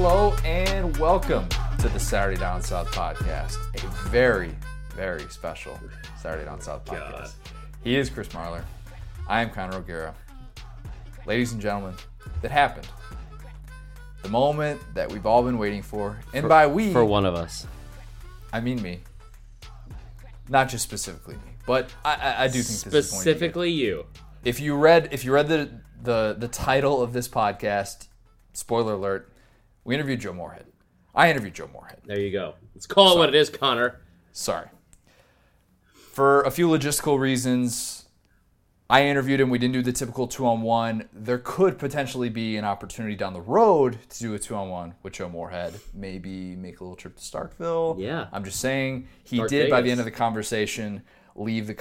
Hello and welcome to the Saturday Down South podcast, a very, very special Saturday Down South podcast. God. He is Chris Marler. I am Conor O'Gara. Ladies and gentlemen, that happened. The moment that we've all been waiting for, and by we... For one of us. I mean me. Not just specifically me, but I do think this is going to be specifically you. If you read the title of this podcast, spoiler alert, we interviewed Joe Moorhead. I interviewed Joe Moorhead. There you go. Let's call it what it is, Connor. Sorry. For a few logistical reasons, I interviewed him. We didn't do the typical 2-on-1. There could potentially be an opportunity down the road to do a 2-on-1 with Joe Moorhead. Maybe make a little trip to Starkville. Yeah. I'm just saying he did, by the end of the conversation, leave the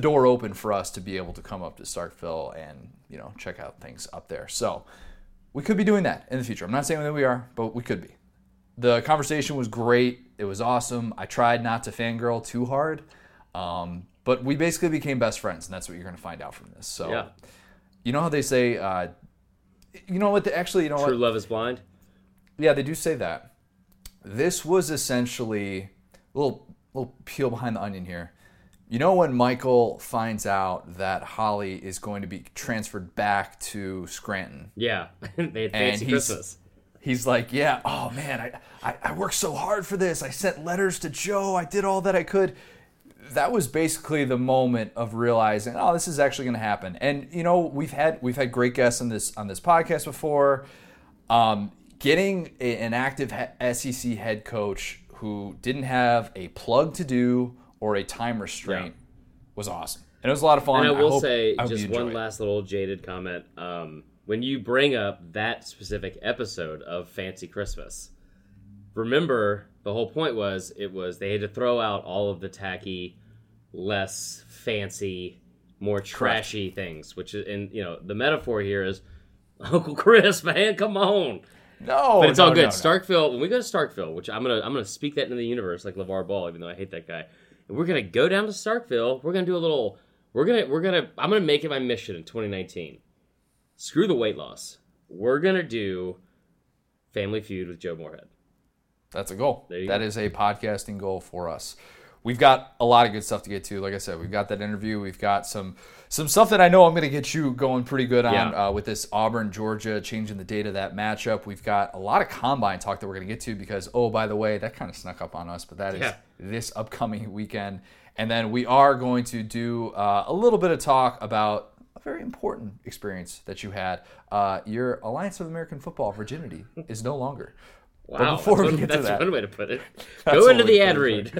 door open for us to be able to come up to Starkville and, you know, check out things up there. So we could be doing that in the future. I'm not saying that we are, but we could be. The conversation was great. It was awesome. I tried not to fangirl too hard, but we basically became best friends, and that's what you're going to find out from this. So, yeah. You know how they say, you know what? True love is blind. Yeah, they do say that. This was essentially a little peel behind the onion here. You know when Michael finds out that Holly is going to be transferred back to Scranton? Yeah, they had fancy Christmas. He's like, yeah, oh man, I worked so hard for this. I sent letters to Joe. I did all that I could. That was basically the moment of realizing, oh, this is actually going to happen. And you know, we've had great guests on this podcast before. Getting an active SEC head coach who didn't have a plug to do or a time restraint was awesome. And it was a lot of fun. And I will say just one last little jaded comment. When you bring up that specific episode of Fancy Christmas, remember the whole point was they had to throw out all of the tacky, less fancy, more trashy things, which is, and you know, the metaphor here is Uncle Chris, man, come on. No, but it's all good. No. Starkville, when we go to Starkville, which I'm gonna speak that into the universe like LeVar Ball, even though I hate that guy. And we're gonna go down to Starkville. We're gonna do a little. I'm gonna make it my mission in 2019. Screw the weight loss. We're gonna do Family Feud with Joe Moorhead. That's a goal. That is a podcasting goal for us. We've got a lot of good stuff to get to. Like I said, we've got that interview. We've got some stuff that I know I'm gonna get you going pretty good on with this Auburn-Georgia, changing the date of that matchup. We've got a lot of combine talk that we're gonna get to because by the way, that kind of snuck up on us, but that is this upcoming weekend. And then we are going to do a little bit of talk about a very important experience that you had. Your Alliance of American Football virginity is no longer. Wow, that's one way to put it. Go into the ad read.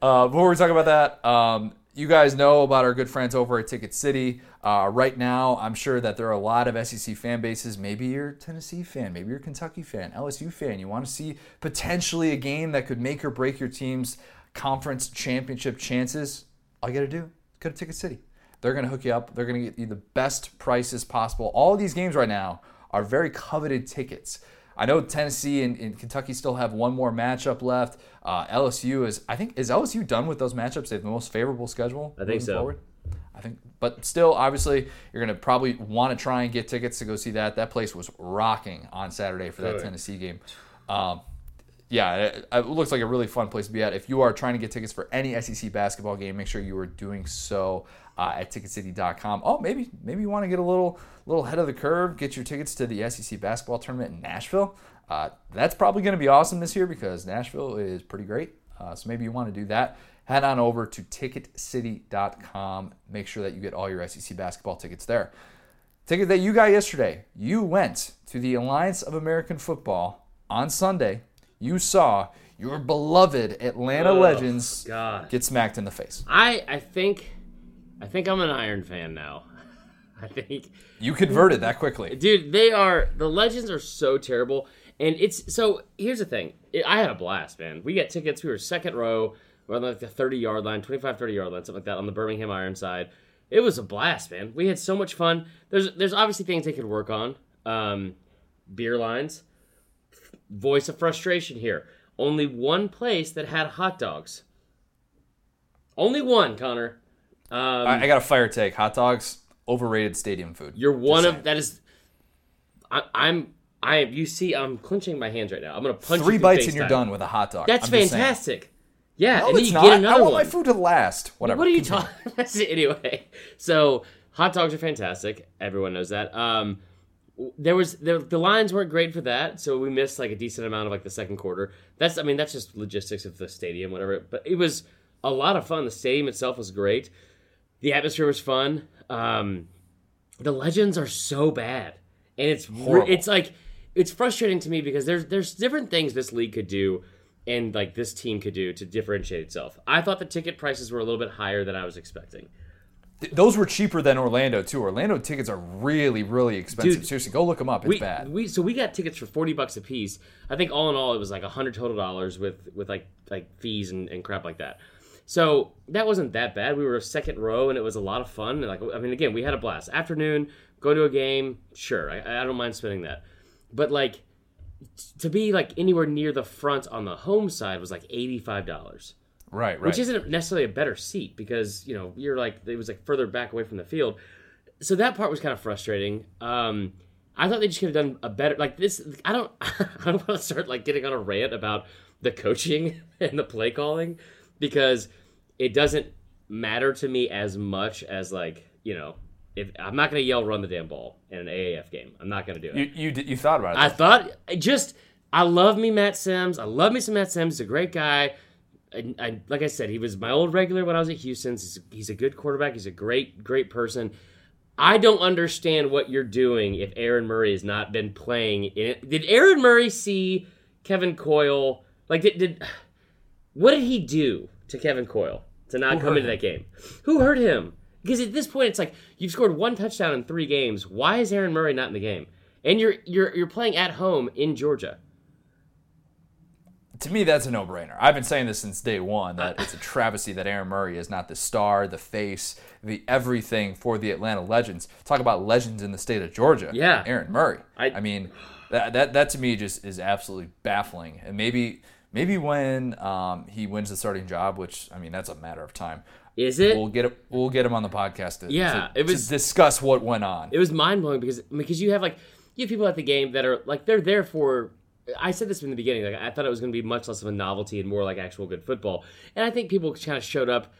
Before we talk about that, you guys know about our good friends over at Ticket City. Right now, I'm sure that there are a lot of SEC fan bases. Maybe you're a Tennessee fan. Maybe you're a Kentucky fan, LSU fan. You want to see potentially a game that could make or break your team's conference championship chances. All you got to do, go to Ticket City. They're going to hook you up. They're going to get you the best prices possible. All these games right now are very coveted tickets. I know Tennessee and Kentucky still have one more matchup left. LSU is LSU done with those matchups? They have the most favorable schedule. I think so. Forward? I think, but still, obviously, you're going to probably want to try and get tickets to go see that. That place was rocking on Saturday for that Tennessee game. It looks like a really fun place to be at. If you are trying to get tickets for any SEC basketball game, make sure you are doing so at TicketCity.com. Oh, maybe you want to get a little head of the curve, get your tickets to the SEC basketball tournament in Nashville. That's probably going to be awesome this year because Nashville is pretty great. So maybe you want to do that. Head on over to TicketCity.com. Make sure that you get all your SEC basketball tickets there. Ticket that you got yesterday. You went to the Alliance of American Football on Sunday. You saw your beloved Atlanta Legends get smacked in the face. I think I'm an Iron fan now. I think you converted that quickly, dude. The Legends are so terrible, and here's the thing. I had a blast, man. We got tickets. We were second row, we're on like the 30-yard line, 25, 30-yard line, something like that, on the Birmingham Iron side. It was a blast, man. We had so much fun. There's obviously things they could work on. Beer lines, voice of frustration here. Only one place that had hot dogs. Only one, Connor. I got a fire take. Hot dogs, overrated stadium food. You're one of that is. I'm I'm clenching my hands right now. I'm gonna punch three bites and you're done with a hot dog. That's fantastic. Yeah, no, and then you get another one. I want my food to last. Whatever. What are you talking about? Anyway, so hot dogs are fantastic. Everyone knows that. The Lions weren't great for that, so we missed like a decent amount of like the second quarter. That's just logistics of the stadium, whatever. But it was a lot of fun. The stadium itself was great. The atmosphere was fun. The Legends are so bad, and it's frustrating to me because there's different things this league could do and like this team could do to differentiate itself. I thought the ticket prices were a little bit higher than I was expecting. Those were cheaper than Orlando, too. Orlando tickets are really, really expensive. Dude, seriously, go look them up. It's bad. We got tickets for $40 a piece. I think all in all, it was like $100 total with like fees and crap like that. So that wasn't that bad. We were a second row, and it was a lot of fun. And again, we had a blast. Afternoon, go to a game, sure. I don't mind spending that. But like to be like anywhere near the front on the home side was like $85. Right. Which isn't necessarily a better seat because, you know, you're like, it was like further back away from the field. So that part was kind of frustrating. I thought they just could have done a better, like this, I don't want to start like getting on a rant about the coaching and the play calling because it doesn't matter to me as much as like, you know, if I'm not going to yell run the damn ball in an AAF game. I'm not going to do it. You thought about it. I love me Matt Sims. I love me some Matt Sims. He's a great guy. I, like I said, he was my old regular when I was at Houston. He's a good quarterback. He's a great, great person. I don't understand what you're doing if Aaron Murray has not been playing in it. Did Aaron Murray see Kevin Coyle? Like, what did he do to Kevin Coyle to not come into that game? Who hurt him? Because at this point, it's like you've scored one touchdown in 3 games. Why is Aaron Murray not in the game? And you're playing at home in Georgia. To me, that's a no-brainer. I've been saying this since day one, that it's a travesty that Aaron Murray is not the star, the face, the everything for the Atlanta Legends. Talk about legends in the state of Georgia. Yeah. Aaron Murray. I mean, that to me just is absolutely baffling. And maybe when he wins the starting job, which, I mean, that's a matter of time. Is it? We'll get him on the podcast to discuss what went on. It was mind-blowing because you have people at the game that are, like, they're there for... I said this in the beginning. Like, I thought it was going to be much less of a novelty and more like actual good football. And I think people kind of showed up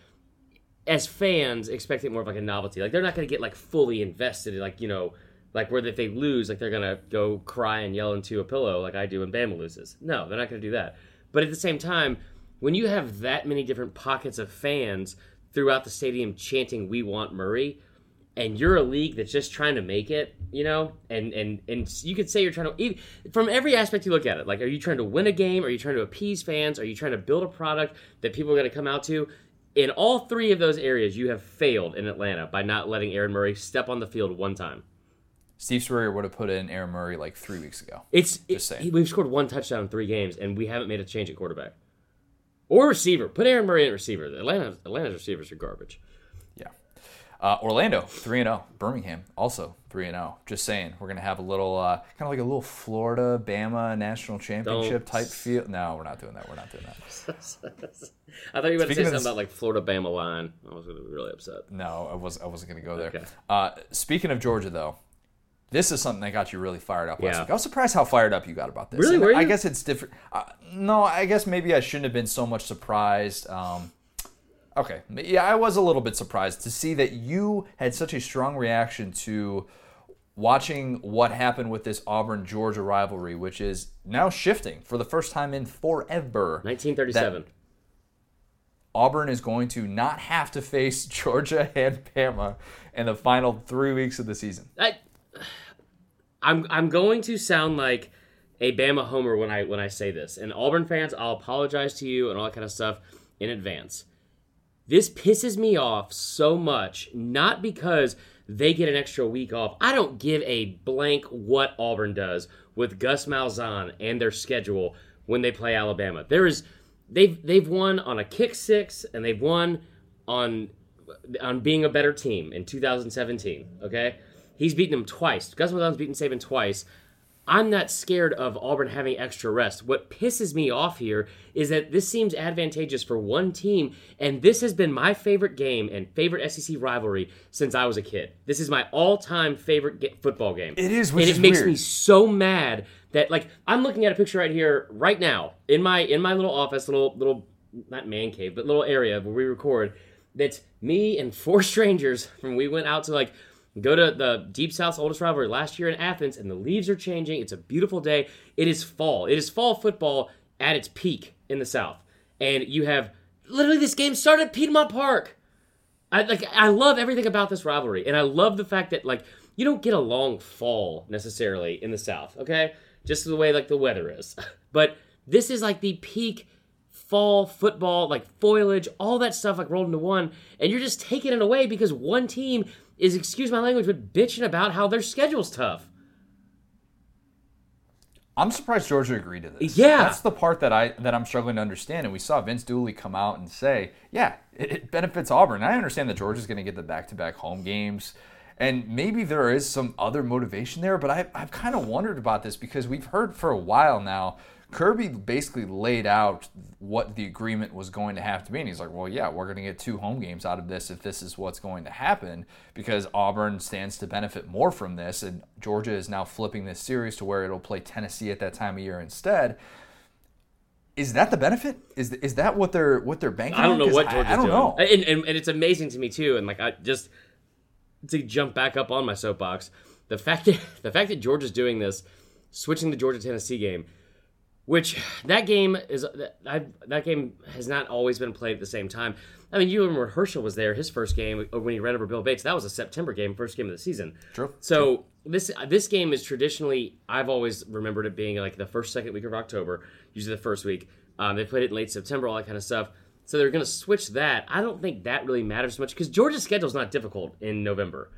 as fans expecting more of like a novelty. Like they're not going to get like fully invested. Like, you know, like where if they lose, like they're going to go cry and yell into a pillow like I do when Bama loses. No, they're not going to do that. But at the same time, when you have that many different pockets of fans throughout the stadium chanting "We want Murray," and you're a league that's just trying to make it, you know, and you could say you're trying to, from every aspect you look at it, like, are you trying to win a game? Are you trying to appease fans? Are you trying to build a product that people are going to come out to? In all 3 of those areas, you have failed in Atlanta by not letting Aaron Murray step on the field one time. Steve Spurrier would have put in Aaron Murray like 3 weeks ago. We've scored 1 touchdown in 3 games, and we haven't made a change at quarterback. Or receiver. Put Aaron Murray in receiver. Atlanta's receivers are garbage. Orlando 3-0, Birmingham also 3-0. Just saying, we're gonna have a little kind of like a little Florida Bama national championship type feel. No, we're not doing that. We're not doing that. I thought you were gonna say something about like Florida Bama line. I was gonna be really upset. No, I wasn't gonna go there. Okay. Speaking of Georgia, though, this is something that got you really fired up last week. I was surprised how fired up you got about this. Really? Were you? I guess it's different. No, I guess maybe I shouldn't have been so much surprised. Okay. Yeah, I was a little bit surprised to see that you had such a strong reaction to watching what happened with this Auburn-Georgia rivalry, which is now shifting for the first time in forever. 1937. Auburn is going to not have to face Georgia and Bama in the final 3 weeks of the season. I'm going to sound like a Bama homer when I say this. And Auburn fans, I'll apologize to you and all that kind of stuff in advance. This pisses me off so much, not because they get an extra week off. I don't give a blank what Auburn does with Gus Malzahn and their schedule when they play Alabama. They've won on a kick six, and they've won on being a better team in 2017, okay? He's beaten them twice. Gus Malzahn's beaten Saban twice. I'm not scared of Auburn having extra rest. What pisses me off here is that this seems advantageous for one team, and this has been my favorite game and favorite SEC rivalry since I was a kid. This is my all-time favorite football game. It is, which is weird. And it makes me so mad that, like, I'm looking at a picture right here, right now, in my little office, little not man cave, but little area where we record, that's me and four strangers when we went out to, like, go to the Deep South's oldest rivalry last year in Athens, and the leaves are changing. It's a beautiful day. It is fall. It is fall football at its peak in the South. And you have, literally, this game started at Piedmont Park. I love everything about this rivalry, and I love the fact that, like, you don't get a long fall necessarily in the South, okay? Just the way, like, the weather is. But this is, like, the peak fall football, like, foliage, all that stuff, like, rolled into one, and you're just taking it away because one team is, excuse my language, but bitching about how their schedule's tough. I'm surprised Georgia agreed to this. Yeah. That's the part that I'm struggling to understand, and we saw Vince Dooley come out and say, yeah, it benefits Auburn. I understand that Georgia's going to get the back-to-back home games, and maybe there is some other motivation there, but I've kind of wondered about this because we've heard for a while now, Kirby basically laid out what the agreement was going to have to be. And he's like, well, yeah, we're going to get two home games out of this if this is what's going to happen, because Auburn stands to benefit more from this. And Georgia is now flipping this series to where it'll play Tennessee at that time of year instead. Is that the benefit? Is that what they're banking on? I don't know what Georgia's doing. I don't know. And it's amazing to me, too. And, like, I just to jump back up on my soapbox, the fact that Georgia's doing this, switching the Georgia-Tennessee game, which that game has not always been played at the same time. I mean, you remember Herschel was there, his first game when he ran over Bill Bates. That was a September game, first game of the season. True. So this game is traditionally, I've always remembered it being like the first, second week of October, usually the first week. They played it in late September, all that kind of stuff. So they're going to switch that. I don't think that really matters much because Georgia's schedule is not difficult in November.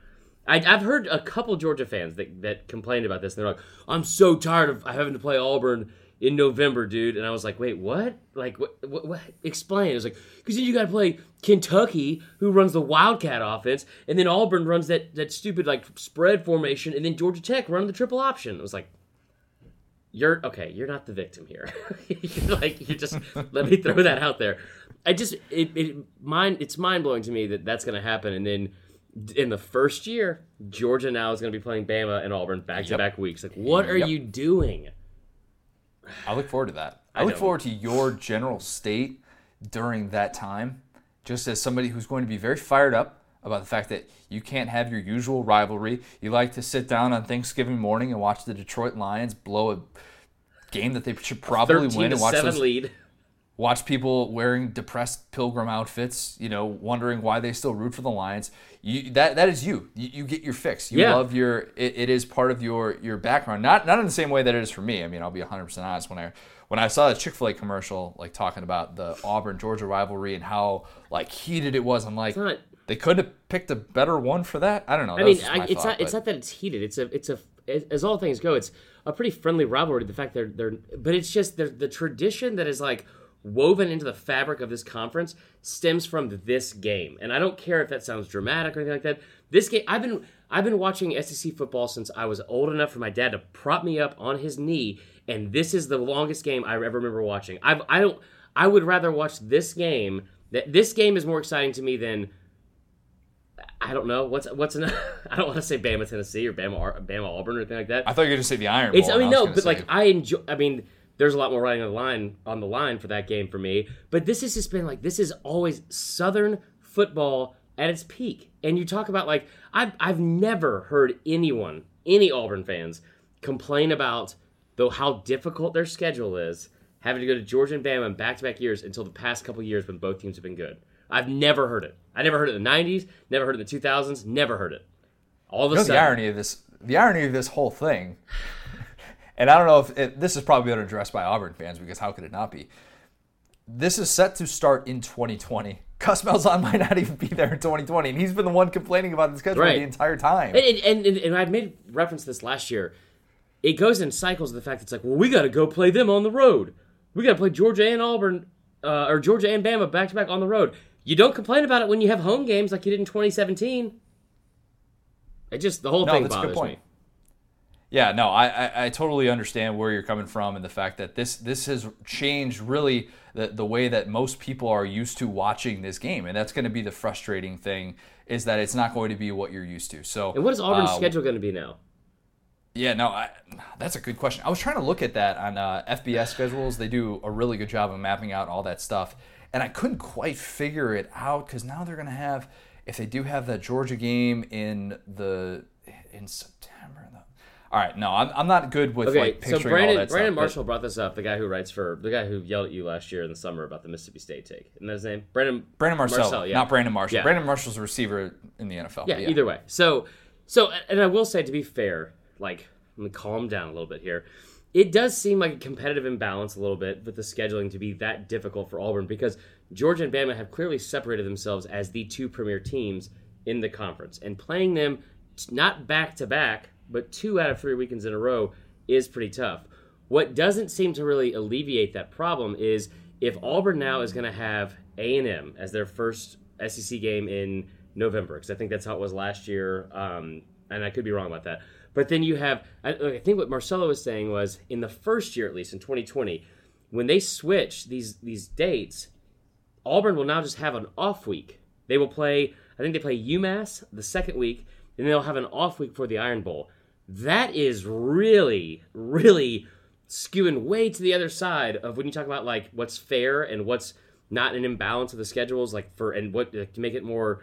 I've heard a couple Georgia fans that complained about this. And they're like, I'm so tired of having to play Auburn in November, dude. And I was like, wait, what? Like, what? Explain. It was like, because then you got to play Kentucky, who runs the Wildcat offense, and then Auburn runs that stupid, like, spread formation, and then Georgia Tech run the triple option. It was like, you're not the victim here. you just let me throw that out there. It's mind-blowing to me that that's going to happen, and then in the first year, Georgia now is going to be playing Bama and Auburn back-to-back weeks. Like, what are you doing? I look forward to that. I look forward to your general state during that time, just as somebody who's going to be very fired up about the fact that you can't have your usual rivalry. You like to sit down on Thanksgiving morning and watch the Detroit Lions blow a game that they should probably win and watch those lead. Watch people wearing depressed pilgrim outfits, you know, wondering why they still root for the Lions. That is you. You get your fix. You love your. It is part of your background. Not in the same way that it is for me. I mean, I'll be 100% honest. When I saw the Chick-fil-A commercial, like talking about the Auburn-Georgia rivalry and how like heated it was, I'm like, they could have picked a better one for that. I don't know. It's not that it's heated. As all things go, it's a pretty friendly rivalry. The fact but it's just the tradition that is like woven into the fabric of this conference stems from this game. And I don't care if that sounds dramatic or anything like that. This game, I've been watching SEC football since I was old enough for my dad to prop me up on his knee, and this is the longest game I ever remember watching. I would rather watch this game. This game is more exciting to me than, I don't know, what's another, I don't want to say Bama Tennessee or Bama Auburn or anything like that. I thought you were going to say the Iron Bowl. There's a lot more riding on the line for that game for me. But this has just been like, this is always Southern football at its peak. And you talk about like, I've never heard anyone, any Auburn fans, complain about how difficult their schedule is, having to go to Georgia and Bama in back-to-back years until the past couple years when both teams have been good. I've never heard it. I never heard it in the 90s, never heard it in the 2000s, never heard it. All of a sudden. The irony of this whole thing... And I don't know if this is probably unaddressed by Auburn fans because how could it not be? This is set to start in 2020. Gus Malzahn might not even be there in 2020, and he's been the one complaining about the schedule the entire time. And I made reference to this last year. It goes in cycles of the fact that it's like, well, we got to go play them on the road. We got to play Georgia and Auburn, or Georgia and Bama back-to-back on the road. You don't complain about it when you have home games like you did in 2017. It just, the whole thing bothers me. Yeah, no, I totally understand where you're coming from, and the fact that this has changed really the way that most people are used to watching this game, and that's going to be the frustrating thing, is that it's not going to be what you're used to. So, and what is Auburn's schedule going to be now? Yeah, no, that's a good question. I was trying to look at that on FBS schedules. They do a really good job of mapping out all that stuff, and I couldn't quite figure it out, because now they're going to have, if they do have that Georgia game in September. All right, no, I'm not good with picturing all that stuff. So Brandon Marshall brought this up, the guy who writes for, the guy who yelled at you last year in the summer about the Mississippi State take. Isn't that his name? Brandon Marcel, yeah. Not Brandon Marshall. Yeah. Brandon Marshall's a receiver in the NFL. Yeah, either way. So, and I will say, to be fair, like, let me calm down a little bit here. It does seem like a competitive imbalance a little bit with the scheduling to be that difficult for Auburn, because Georgia and Bama have clearly separated themselves as the two premier teams in the conference, and playing them not back-to-back, but 2 out of 3 weekends in a row is pretty tough. What doesn't seem to really alleviate that problem is if Auburn now is going to have A&M as their first SEC game in November, because I think that's how it was last year, and I could be wrong about that. But then you have, I think what Marcelo was saying was, in the first year, at least in 2020, when they switch these dates, Auburn will now just have an off week. They will play, I think they play UMass the second week, and they'll have an off week for the Iron Bowl. That is really, really skewing way to the other side of when you talk about, like, what's fair and what's not an imbalance of the schedules, like, for, and what, like, to make it more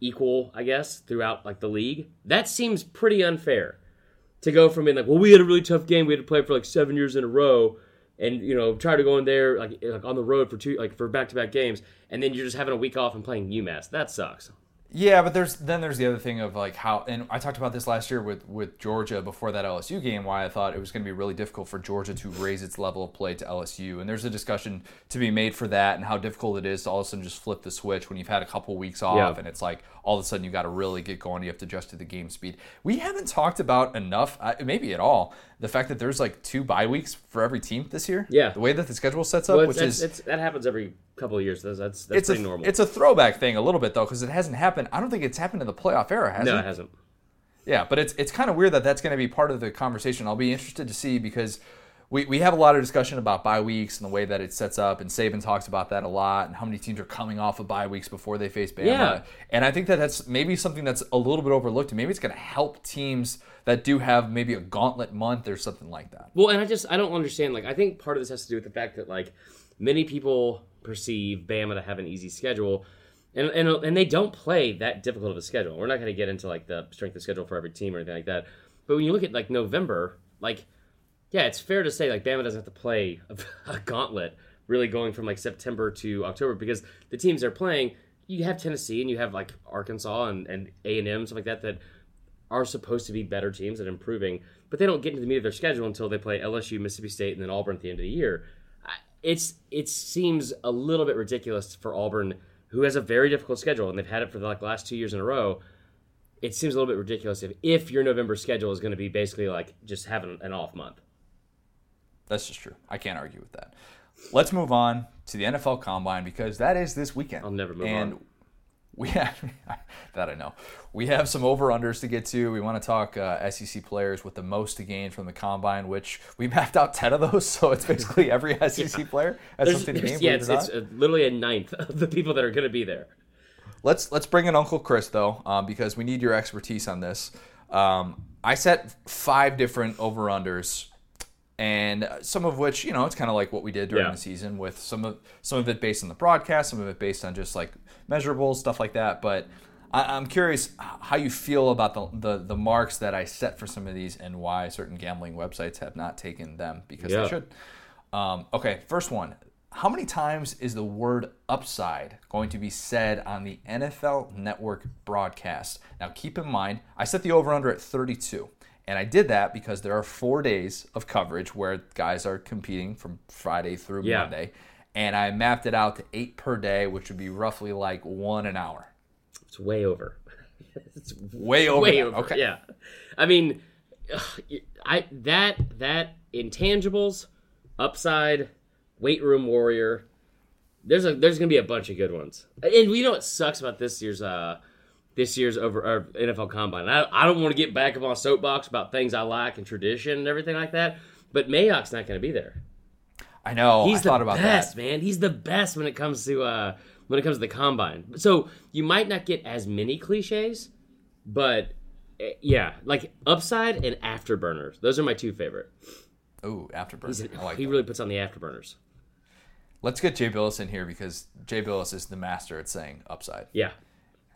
equal, I guess, throughout, like, the league. That seems pretty unfair to go from being like, well, we had a really tough game, we had to play for like 7 years in a row, and, you know, try to go in there like on the road for for back-to-back games, and then you're just having a week off and playing UMass. That sucks. Yeah, but there's the other thing of, like, how, and I talked about this last year with Georgia before that LSU game, why I thought it was going to be really difficult for Georgia to raise its level of play to LSU, and there's a discussion to be made for that and how difficult it is to all of a sudden just flip the switch when you've had a couple weeks off, and it's like all of a sudden you got to really get going, you have to adjust to the game speed. We haven't talked about enough, maybe at all, the fact that there's like 2 bye weeks for every team this year. Yeah, the way that the schedule sets up, that happens every couple of years. That's it's pretty normal. It's a throwback thing a little bit though, because it hasn't happened. I don't think it's happened in the playoff era, has it? No, it hasn't. Yeah, but it's kind of weird that that's going to be part of the conversation. I'll be interested to see, because we have a lot of discussion about bye weeks and the way that it sets up, and Saban talks about that a lot, and how many teams are coming off of bye weeks before they face Bama. Yeah. And I think that that's maybe something that's a little bit overlooked, and maybe it's going to help teams that do have maybe a gauntlet month or something like that. Well, and I don't understand. Like, I think part of this has to do with the fact that, like, many people perceive Bama to have an easy schedule, and they don't play that difficult of a schedule. We're not going to get into, like, the strength of schedule for every team or anything like that. But when you look at, like, November, like, yeah, it's fair to say, like, Bama doesn't have to play a gauntlet really going from, like, September to October, because the teams they're playing, you have Tennessee and you have, like, Arkansas and A&M, stuff like that are supposed to be better teams and improving, but they don't get into the meat of their schedule until they play LSU, Mississippi State, and then Auburn at the end of the year. It seems a little bit ridiculous for Auburn, who has a very difficult schedule, and they've had it for the, like, last 2 years in a row. It seems a little bit ridiculous if your November schedule is going to be basically, like, just having an off month. That's just true. I can't argue with that. Let's move on to the NFL Combine, because that is this weekend. I'll never move on. We have that I know. We have some over-unders to get to. We want to talk SEC players with the most to gain from the Combine, which we mapped out 10 of those, so it's basically every SEC player has something to gain. Yeah, it's literally a ninth of the people that are going to be there. Let's bring in Uncle Chris, though, because we need your expertise on this. I set 5 different over-unders, and some of which, you know, it's kind of like what we did during the season, with some of it based on the broadcast, some of it based on just, like, measurables, stuff like that. But I'm curious how you feel about the marks that I set for some of these, and why certain gambling websites have not taken them, because they should. Okay, first one. How many times is the word upside going to be said on the NFL Network broadcast? Now, keep in mind, I set the over-under at 32. And I did that because there are 4 days of coverage where guys are competing from Friday through Monday. And I mapped it out to 8 per day, which would be roughly like 1 an hour. It's way over. It's way over. Way over. Okay. Yeah. I mean, that intangibles, upside, weight room warrior. There's going to be a bunch of good ones. And you know what sucks about this year's this year's NFL Combine. I don't want to get back up on a soapbox about things I like and tradition and everything like that, but Mayock's not going to be there. I know. I thought about that. He's the best, man. He's the best when it comes to the Combine. So you might not get as many cliches, but yeah, like Upside and Afterburners. Those are my two favorite. Oh, Afterburners. He really puts on the Afterburners. Let's get Jay Bilas in here because Jay Bilas is the master at saying Upside. Yeah.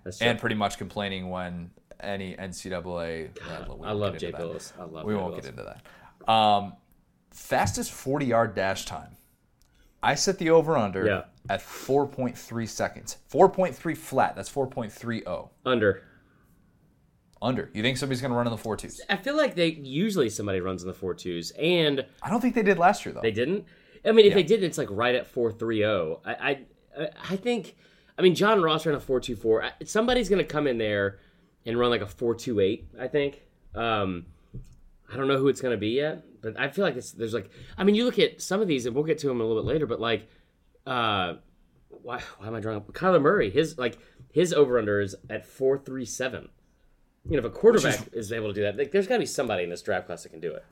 That's true. And pretty much complaining when any NCAA. I love Jay Bilas. I love. We won't get into that. Fastest 40-yard dash time. I set the over/under at 4.3 seconds. 4.3 flat. That's 4.30. Under. Under. You think somebody's going to run in the 4.2s? I feel like somebody runs in the 4.2s, and I don't think they did last year though. They didn't. I mean, if they did, it's like right at 4.30. I think. I mean, John Ross ran a 4.24. Somebody's going to come in there and run like a 4.28. I think. I don't know who it's going to be yet, but I feel like there's like. I mean, you look at some of these, and we'll get to them a little bit later. But like, why am I drawing up? Kyler Murray, his over under is at 4.37. You know, if a quarterback is able to do that, like, there's got to be somebody in this draft class that can do it.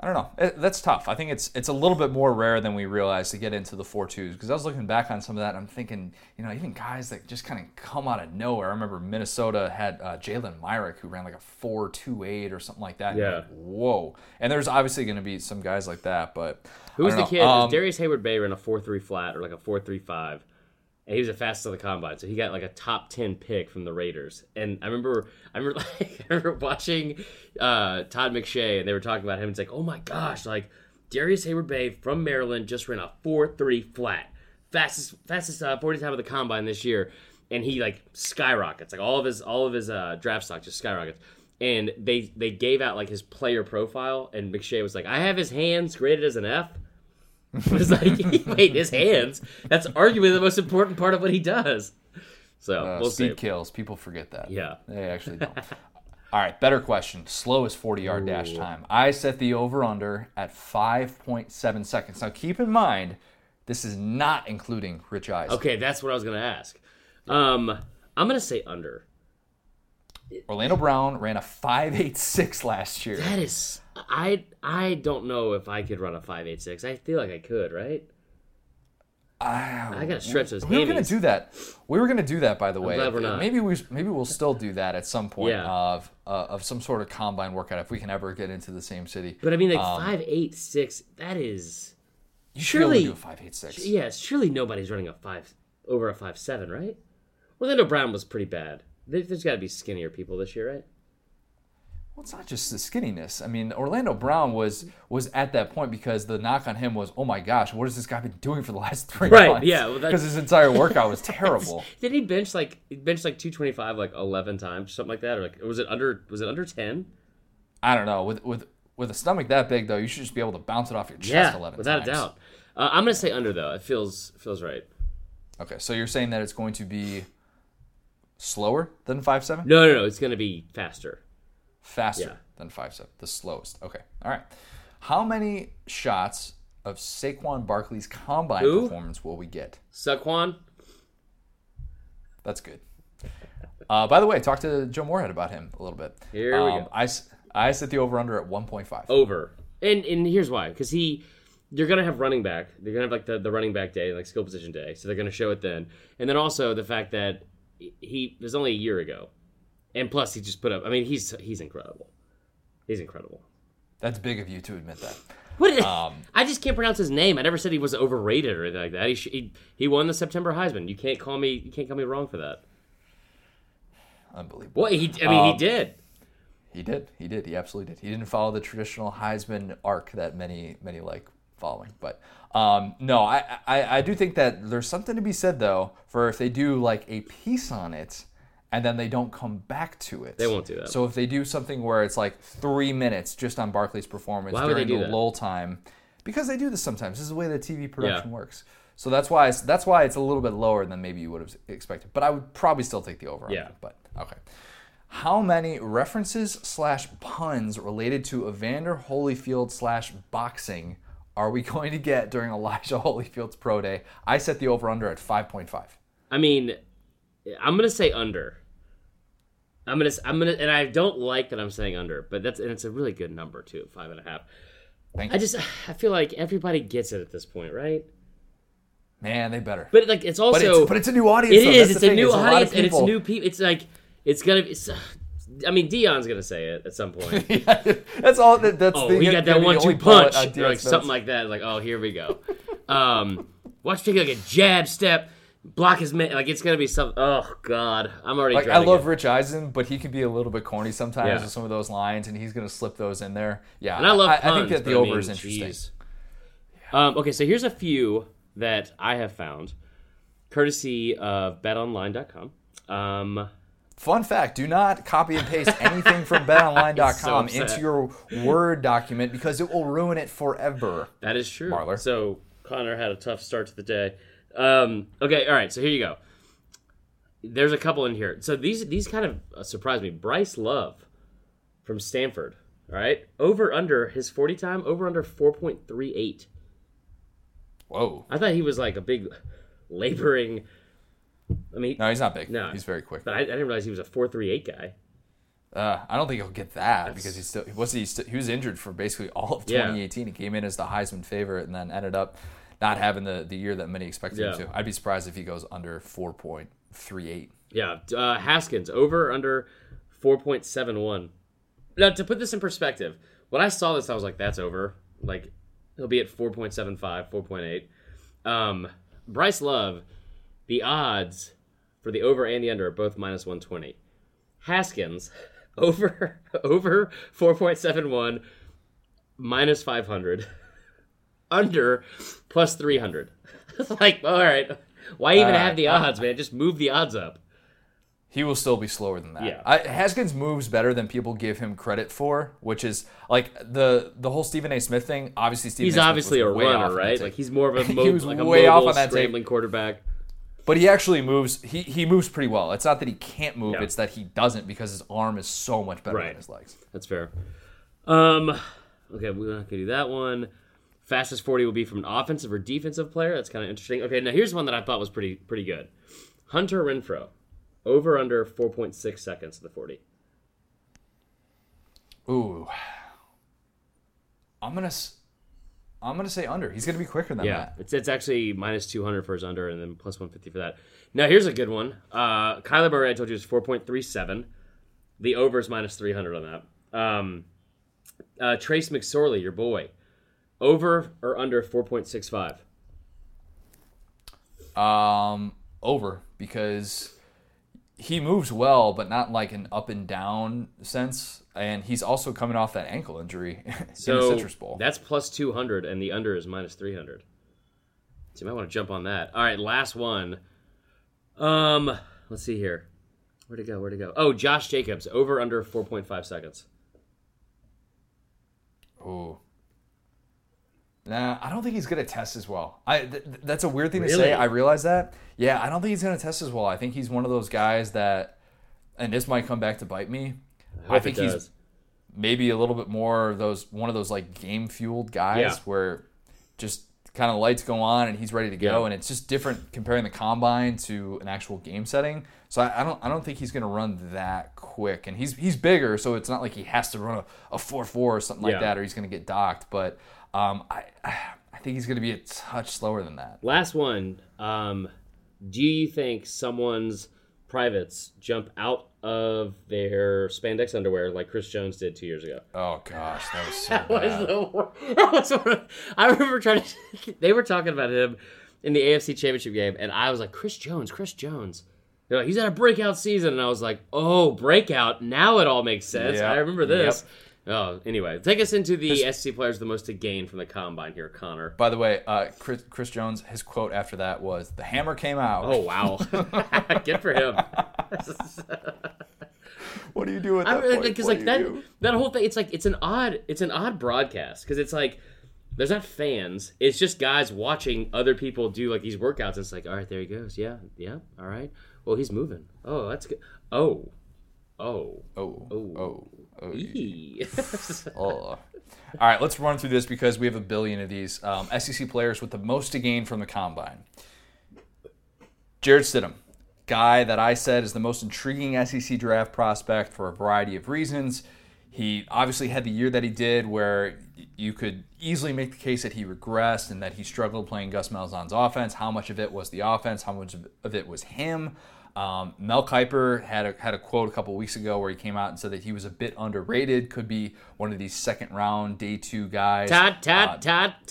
I don't know. That's tough. I think it's a little bit more rare than we realize to get into the 4.2s, because I was looking back on some of that, and I'm thinking, you know, even guys that just kind of come out of nowhere. I remember Minnesota had Jalen Myrick, who ran like a 4.28 or something like that. Yeah. Like, whoa. And there's obviously going to be some guys like that, but who was the kid? Darius Hayward-Bey ran a 4.3 flat or like a 4.35. And he was the fastest of the combine, so he got like a top 10 pick from the Raiders. And I remember watching Todd McShay, and they were talking about him. It's like, oh my gosh, like Darius Hayward-Bey from Maryland just ran a 4.3 flat, fastest 40 time of the combine this year, and he like skyrockets. Like all of his draft stock just skyrockets. And they gave out like his player profile, and McShay was like, I have his hands graded as an F. It's like, he made his hands. That's arguably the most important part of what he does. So we'll see. Speed kills. People forget that. Yeah. They actually don't. All right, better question. Slowest 40-yard dash time. I set the over-under at 5.7 seconds. Now, keep in mind, this is not including Rich Eisen. Okay, that's what I was going to ask. I'm going to say under. Orlando Brown ran a 5.86 last year. That is... I don't know if I could run a 5.86. I feel like I could, right? I gotta stretch those. We were gonna do that. By the way. I'm glad we're not. Maybe we'll still do that at some point of some sort of combine workout if we can ever get into the same city. But I mean, like 5.86. That is. You should surely do a 5.86. Yeah, surely nobody's running a 5.7, right? Orlando Brown was pretty bad. There's got to be skinnier people this year, right? Well, it's not just the skinniness. I mean, Orlando Brown was at that point because the knock on him was, oh my gosh, what has this guy been doing for the last 3 months? Right, yeah. Because his entire workout was terrible. Did he bench like 225 like 11 times, something like that? Or like was it under 10? I don't know. With a stomach that big, though, you should just be able to bounce it off your chest 11 times. Without a doubt. I'm going to say under, though. It feels right. Okay, so you're saying that it's going to be slower than 5.7? No. It's going to be faster. Than 5.7, the slowest. Okay, all right. How many shots of Saquon Barkley's combine performance will we get? Saquon. That's good. By the way, talk to Joe Moorhead about him a little bit. Here we go. I set the over/under at 1.5. Over. And here's why. Because you're going to have running back. They're going to have like the running back day, like skill position day. So they're going to show it then. And then also the fact that it was only a year ago. And plus, he just put up. I mean, he's incredible. He's incredible. That's big of you to admit that. What? I just can't pronounce his name. I never said he was overrated or anything like that. He won the September Heisman. You can't call me wrong for that. Unbelievable. Well, he did. He did. He absolutely did. He didn't follow the traditional Heisman arc that many like following, but no, I do think that there's something to be said though for if they do like a piece on it. And then they don't come back to it. They won't do that. So if they do something where it's like 3 minutes just on Barkley's performance during the lull time, because they do this sometimes. This is the way that TV production works. So that's why it's a little bit lower than maybe you would have expected. But I would probably still take the over. Yeah. But okay. How many references / puns related to Evander Holyfield / boxing are we going to get during Elijah Holyfield's pro day? I set the over/under at 5.5. I mean, I'm going to say under. I'm gonna, and I don't like that I'm saying under, but that's, and it's a really good number too, 5.5. I feel like everybody gets it at this point, right? Man, they better. But like, it's also, but it's a new audience. It is. It's a new audience, and it's new people. It's like, it's gonna be. I mean, Dion's gonna say it at some point. Yeah, that's all. Oh, we got that 1-2 punch, or like something like that. Like, oh, here we go. Watch take like a jab step. Block his man, like it's gonna be something. Oh God, I'm already. Like I love Rich Eisen, but he can be a little bit corny sometimes with some of those lines, and he's gonna slip those in there. Yeah, and I love. Puns, I think that the over is interesting. Yeah. Okay, so here's a few that I have found, courtesy of BetOnline.com. Fun fact: do not copy and paste anything from BetOnline.com into your Word document because it will ruin it forever. That is true, Marler. So Connor had a tough start to the day. Okay, all right, so here you go. There's a couple in here. So these kind of surprised me. Bryce Love from Stanford, all right? Over-under his 40 time, over-under 4.38. Whoa. I thought he was like a big laboring... I mean, no, he's not big. No, he's very quick. But I didn't realize he was a 4.38 guy. I don't think he'll get that because he was injured for basically all of 2018. Yeah. He came in as the Heisman favorite and then ended up... not having the year that many expected him to. I'd be surprised if he goes under 4.38. Yeah. Haskins, over under 4.71. Now, to put this in perspective, when I saw this, I was like, that's over. Like, he'll be at 4.75, 4.8. Bryce Love, the odds for the over and the under are both minus 120. Haskins, over 4.71, minus 500. Under plus 300. Like, all right, why even have the odds, man? Just move the odds up. He will still be slower than that. Yeah. Haskins moves better than people give him credit for, which is like the whole Stephen A. Smith thing. Obviously, Stephen A. Smith obviously a runner, right? Like he's more of a mobile, scrambling quarterback. But he actually moves. He moves pretty well. It's not that he can't move. Yeah. It's that he doesn't because his arm is so much better than his legs. That's fair. Okay, we're not gonna do that one. Fastest 40 will be from an offensive or defensive player. That's kind of interesting. Okay, now here's one that I thought was pretty good. Hunter Renfrow, over under 4.6 seconds of the 40. Ooh, I'm gonna say under. He's gonna be quicker than that. Yeah, it's actually minus 200 for his under, and then plus 150 for that. Now here's a good one. Kyler Murray, I told you, is 4.37. The over is minus 300 on that. Trace McSorley, your boy. Over or under 4.65? Over, because he moves well, but not like an up and down sense. And he's also coming off that ankle injury in the Citrus Bowl. That's plus 200, and the under is minus 300. So you might want to jump on that. All right, last one. Let's see here. Where'd it go? Oh, Josh Jacobs, over under 4.5 seconds. Oh. Nah, I don't think he's going to test as well. That's a weird thing to say. I realize that. Yeah, I don't think he's going to test as well. I think he's one of those guys that, and this might come back to bite me. I think he's maybe a little bit more one of those like game fueled guys where just kind of lights go on and he's ready to go, and it's just different comparing the combine to an actual game setting. So I don't think he's going to run that quick, and he's bigger, so it's not like he has to run a 4.4 or something like that, or he's going to get docked, but. I think he's going to be a touch slower than that. Last one. Do you think someone's privates jump out of their spandex underwear like Chris Jones did 2 years ago? Oh, gosh. That was so bad. I remember they were talking about him in the AFC Championship game, and I was like, Chris Jones. They're like, he's had a breakout season. And I was like, oh, breakout. Now it all makes sense. Yep. I remember this. Yep. Oh, anyway, take us into the SEC players the most to gain from the combine here, Connor. By the way, Chris Jones, his quote after that was, "The hammer came out." Oh, wow. Good for him. What do you do at that point? Because like that whole thing, it's like it's an odd broadcast because it's like there's not fans. It's just guys watching other people do like these workouts. And it's like, all right, there he goes. Yeah. All right. Well, he's moving. Oh, that's good. Oh. All right, let's run through this because we have a billion of these. SEC players with the most to gain from the combine. Jared Stidham, guy that I said is the most intriguing SEC draft prospect for a variety of reasons. He obviously had the year that he did where you could easily make the case that he regressed and that he struggled playing Gus Malzahn's offense. How much of it was the offense? How much of it was him? Mel Kiper had a quote a couple weeks ago where he came out and said that he was a bit underrated, could be one of these second-round, day-two guys. MVP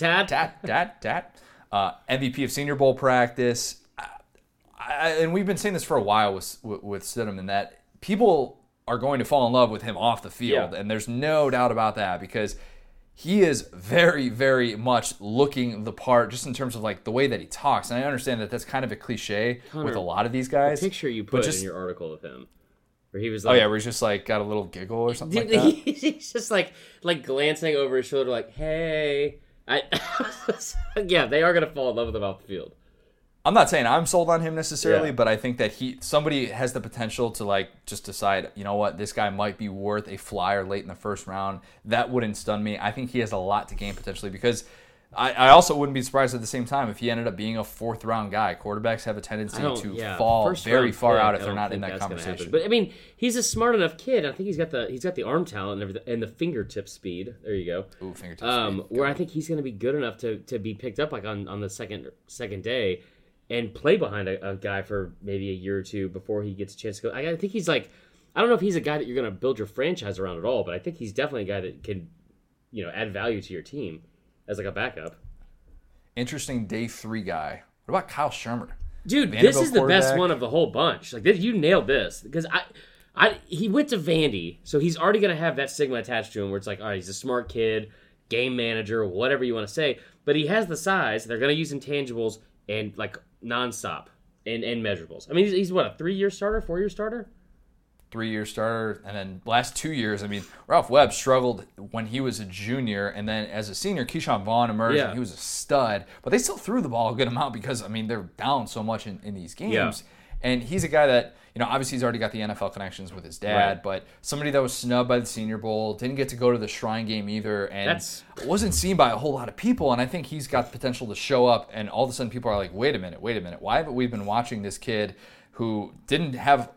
of Senior Bowl practice. And we've been saying this for a while with Stidham, and that people are going to fall in love with him off the field, and there's no doubt about that because he is very, very much looking the part just in terms of like the way that he talks. And I understand that that's kind of a cliche with a lot of these guys. The picture you put in your article of him where he was like, where he's just like got a little giggle or something like that. He's just like glancing over his shoulder like, hey. Yeah, they are going to fall in love with him off the field. I'm not saying I'm sold on him necessarily, but I think that somebody has the potential to like just decide, you know what, this guy might be worth a flyer late in the first round. That wouldn't stun me. I think he has a lot to gain potentially because I also wouldn't be surprised at the same time if he ended up being a fourth round guy. Quarterbacks have a tendency to fall very far out if they're not in that conversation. But I mean, he's a smart enough kid. I think he's got the arm talent and everything, and the fingertip speed. There you go. Ooh, fingertip speed. Where I think he's going to be good enough to be picked up like on the second day. And play behind a guy for maybe a year or two before he gets a chance to go. I think he's like, I don't know if he's a guy that you're going to build your franchise around at all, but I think he's definitely a guy that can, you know, add value to your team as like a backup. Interesting day three guy. What about Kyle Shermer? Dude, Vanderbilt, this is the best one of the whole bunch. Like, you nailed this because he went to Vandy, so he's already going to have that stigma attached to him where it's like, all right, he's a smart kid, game manager, whatever you want to say, but he has the size. They're going to use intangibles and like nonstop and measurables. I mean, he's what, a 3-year starter, 4-year starter? 3-year starter, and then last 2 years, I mean, Ralph Webb struggled when he was a junior, and then as a senior, Keyshawn Vaughn emerged, and he was a stud, but they still threw the ball a good amount because, I mean, they're down so much in these games. Yeah. And he's a guy that, you know, obviously he's already got the NFL connections with his dad, but somebody that was snubbed by the Senior Bowl, didn't get to go to the Shrine Game either, and wasn't seen by a whole lot of people. And I think he's got the potential to show up, and all of a sudden people are like, wait a minute. Why haven't we been watching this kid who didn't have...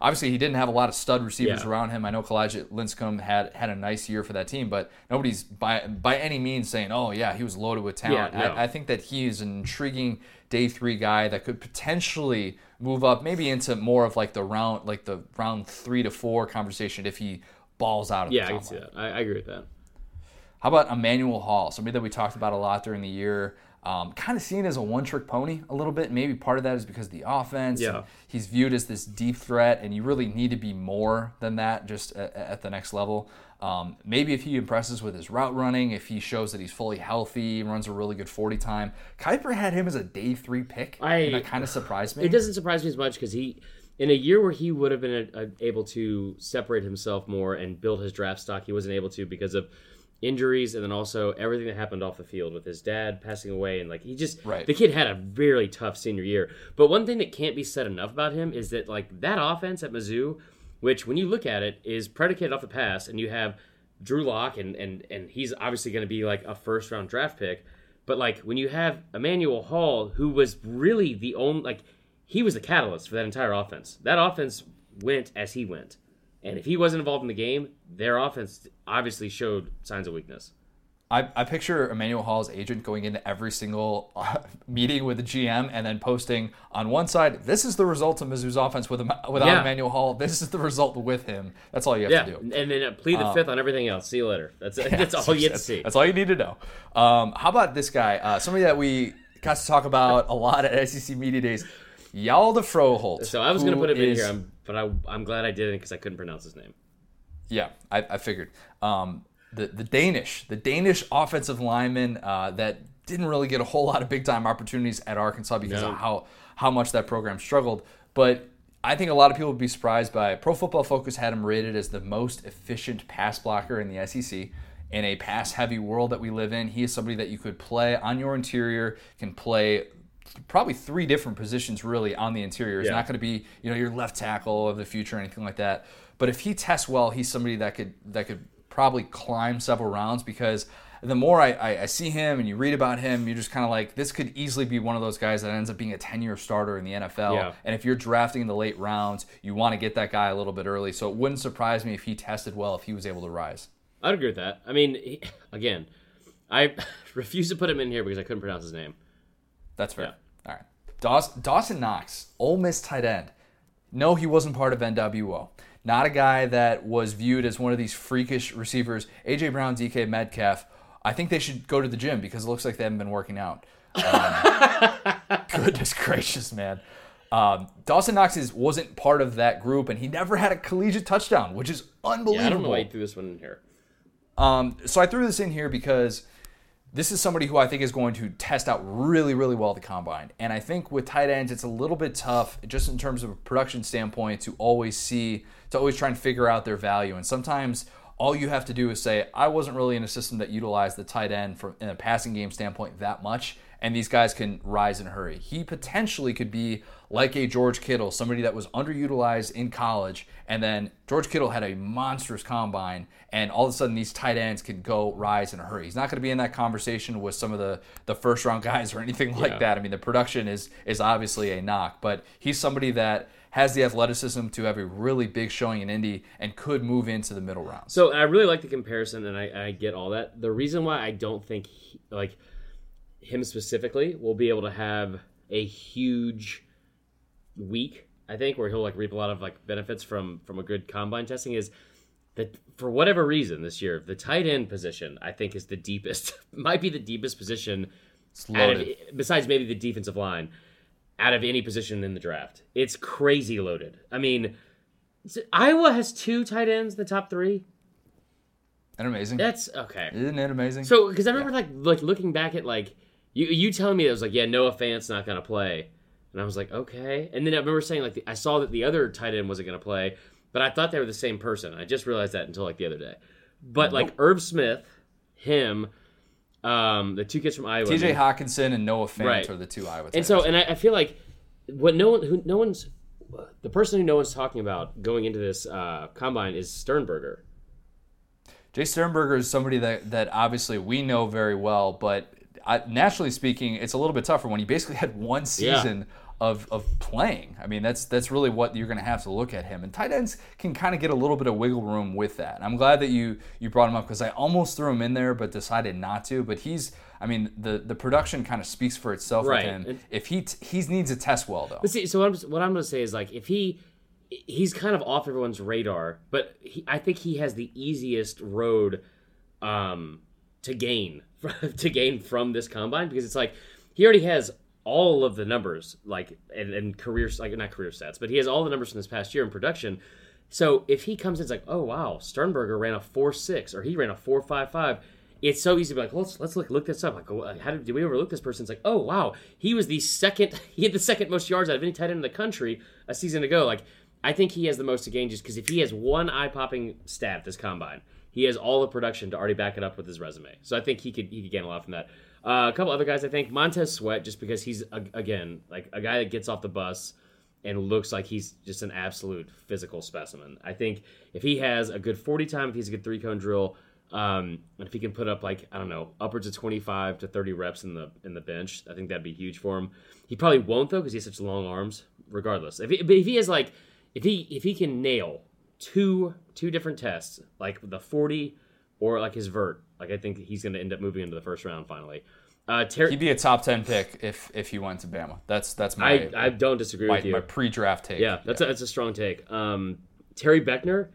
Obviously, he didn't have a lot of stud receivers around him. I know Kalijah Lincecum had a nice year for that team, but nobody's by any means saying, oh, yeah, he was loaded with talent. Yeah, no. I think that he is an intriguing day three guy that could potentially move up maybe into more of like the round 3 to 4 conversation if he balls out of the top. Yeah, I can see that. I agree with that. How about Emmanuel Hall, somebody that we talked about a lot during the year? Kind of seen as a one-trick pony a little bit. Maybe part of that is because of the offense. Yeah. He's viewed as this deep threat, and you really need to be more than that just at the next level. Maybe if he impresses with his route running, if he shows that he's fully healthy, runs a really good 40 time. Kuiper had him as a day 3 pick, and that kind of surprised me. It doesn't surprise me as much because he, in a year where he would have been able to separate himself more and build his draft stock, he wasn't able to because of injuries, and then also everything that happened off the field with his dad passing away, and like he just the kid had a really tough senior year. But one thing that can't be said enough about him is that like that offense at Mizzou, which when you look at it is predicated off the pass, and you have Drew Lock and he's obviously going to be like a first round draft pick, but like when you have Emmanuel Hall, who was really the only he was the catalyst for that entire offense. That offense went as he went. And if he wasn't involved in the game, their offense obviously showed signs of weakness. I picture Emmanuel Hall's agent going into every single meeting with the GM and then posting on one side, this is the result of Mizzou's offense without Emmanuel Hall. This is the result with him. That's all you have to do. And then plead the fifth on everything else. See you later. That's all you have to see. That's all you need to know. How about this guy? Somebody that we got to talk about a lot at SEC Media Days. Yalda Froholt. So I was going to put him in here, but I'm glad I didn't because I couldn't pronounce his name. Yeah, I figured. The Danish offensive lineman that didn't really get a whole lot of big-time opportunities at Arkansas because of how much that program struggled. But I think a lot of people would be surprised by Pro Football Focus had him rated as the most efficient pass blocker in the SEC. In a pass-heavy world that we live in, he is somebody that you could play on your interior, can play probably 3 different positions really on the interior. It's not going to be, you know, your left tackle of the future or anything like that. But if he tests well, he's somebody that could probably climb several rounds because the more I see him and you read about him, you're just kind of like, this could easily be one of those guys that ends up being a 10-year starter in the NFL. Yeah. And if you're drafting in the late rounds, you want to get that guy a little bit early. So it wouldn't surprise me if he tested well, if he was able to rise. I'd agree with that. I mean, again, I refuse to put him in here because I couldn't pronounce his name. That's fair. Yeah. All right. Dawson Knox, Ole Miss tight end. No, he wasn't part of NWO. Not a guy that was viewed as one of these freakish receivers. A.J. Brown, DK Metcalf, I think they should go to the gym because it looks like they haven't been working out. Goodness gracious, man. Dawson Knox wasn't part of that group, and he never had a collegiate touchdown, which is unbelievable. Yeah, I don't know why you threw this one in here. So I threw this in here because this is somebody who I think is going to test out really, really well at the Combine. And I think with tight ends, it's a little bit tough, just in terms of a production standpoint, to always try and figure out their value. And sometimes all you have to do is say, I wasn't really in a system that utilized the tight end from in a passing game standpoint that much, and these guys can rise in a hurry. He potentially could be like a George Kittle, somebody that was underutilized in college, and then George Kittle had a monstrous combine, and all of a sudden these tight ends could go rise in a hurry. He's not going to be in that conversation with some of the first-round guys or anything like that. I mean, the production is obviously a knock, but he's somebody that has the athleticism to have a really big showing in Indy and could move into the middle round. So I really like the comparison, and I get all that. The reason why I don't think him specifically will be able to have a huge week, I think, where he'll reap a lot of benefits from a good combine testing is that for whatever reason this year, the tight end position I think is the deepest, might be the deepest position besides maybe the defensive line. Out of any position in the draft. It's crazy loaded. I mean, Iowa has 2 tight ends in the top 3. Isn't that amazing? That's okay. Isn't it amazing? So, because I remember looking back at you telling me it was Noah Fant's not gonna play, and I was like, okay. And then I remember saying I saw that the other tight end wasn't gonna play, but I thought they were the same person. I just realized that until the other day. But Herb Smith, him. The 2 kids from Iowa, T.J. Hockenson and Noah Fant are the 2 Iowa. And so, and I feel like what the person who no one's talking about going into this combine is Sternberger. Jay Sternberger is somebody that obviously we know very well, but naturally speaking, it's a little bit tougher when he basically had one season of playing. I mean, that's really what you're going to have to look at him. And tight ends can kind of get a little bit of wiggle room with that. And I'm glad that you brought him up because I almost threw him in there but decided not to. But the production kind of speaks for itself with him. And if he needs to test well, though. But see, so what I'm going to say is if he's kind of off everyone's radar, but I think he has the easiest road to gain from this combine because it's he already has all of the numbers, and career, not career stats, but he has all the numbers from this past year in production. So if he comes in, it's oh, wow, Sternberger ran a 4.6 or he ran a 4.55. It's so easy to be let's look this up. Did we overlook this person? It's oh, wow, he was he had the second most yards out of any tight end in the country a season ago. I think he has the most to gain just because if he has one eye-popping stat at this combine, he has all the production to already back it up with his resume. So I think he could gain a lot from that. A couple other guys, I think. Montez Sweat, just because he's, again, a guy that gets off the bus and looks like he's just an absolute physical specimen. I think if he has a good 40 time, if he's a good three-cone drill, and if he can put up, upwards of 25 to 30 reps in the bench, I think that'd be huge for him. He probably won't, though, because he has such long arms, regardless. If he can nail two different tests, the 40 or, his vert, I think he's going to end up moving into the first round finally. He'd be a top 10 pick if he went to Bama. That's my. I don't disagree with you. My pre-draft take. Yeah, that's a strong take. Terry Beckner,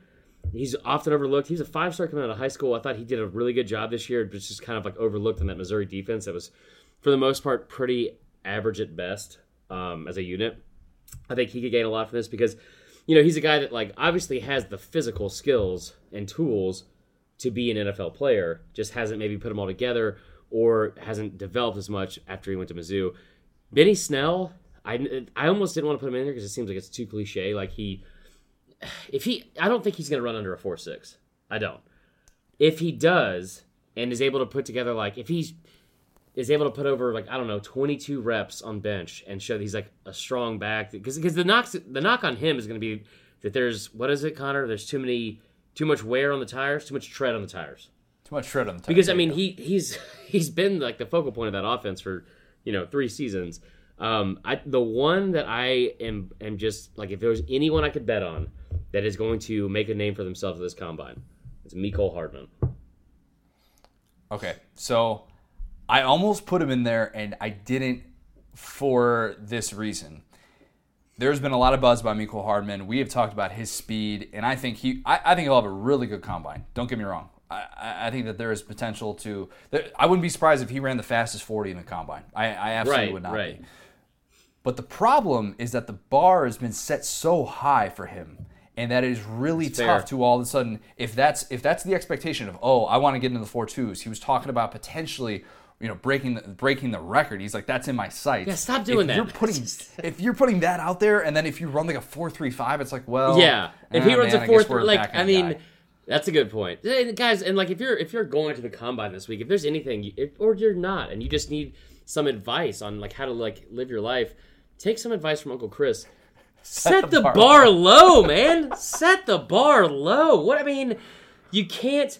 he's often overlooked. He's a 5-star coming out of high school. I thought he did a really good job this year, but just kind of overlooked in that Missouri defense that was, for the most part, pretty average at best as a unit. I think he could gain a lot from this because, he's a guy that obviously has the physical skills and tools to be an NFL player, just hasn't maybe put them all together or hasn't developed as much after he went to Mizzou. Benny Snell, I almost didn't want to put him in there because it seems like it's too cliche. I don't think he's going to run under a 4.6. I don't. If he does and is able to put together if he is able to put over 22 reps on bench and show that he's a strong back because the knock on him is going to be that there's too much wear on the tires, too much tread on the tires. Too much shred on the table. Because, I mean, he's been, like, the focal point of that offense for, you know, 3 seasons. The one that I am just, like, if there was anyone I could bet on that is going to make a name for themselves at this combine, it's Mecole Hardman. Okay, so I almost put him in there, and I didn't for this reason. There's been a lot of buzz about Mecole Hardman. We have talked about his speed, and I think I think he'll have a really good combine. Don't get me wrong. I think that there is potential to. I wouldn't be surprised if he ran the fastest 40 in the combine. I absolutely would not be. But the problem is that the bar has been set so high for him, and that it is really tough to all of a sudden, if that's the expectation of, oh, I want to get into the 4.2s. He was talking about potentially, you know, breaking the record. He's like, that's in my sights. Yeah, stop doing that. If you're putting that out there, and then if you run like a 4.35, it's like, well, yeah. If he runs a 4.3, like, I mean, that's a good point, and guys. And like, if you're going to the combine this week, if there's anything, or you're not, and you just need some advice on like how to like live your life, take some advice from Uncle Chris. Set the bar low, man. Set the bar low. What I mean, you can't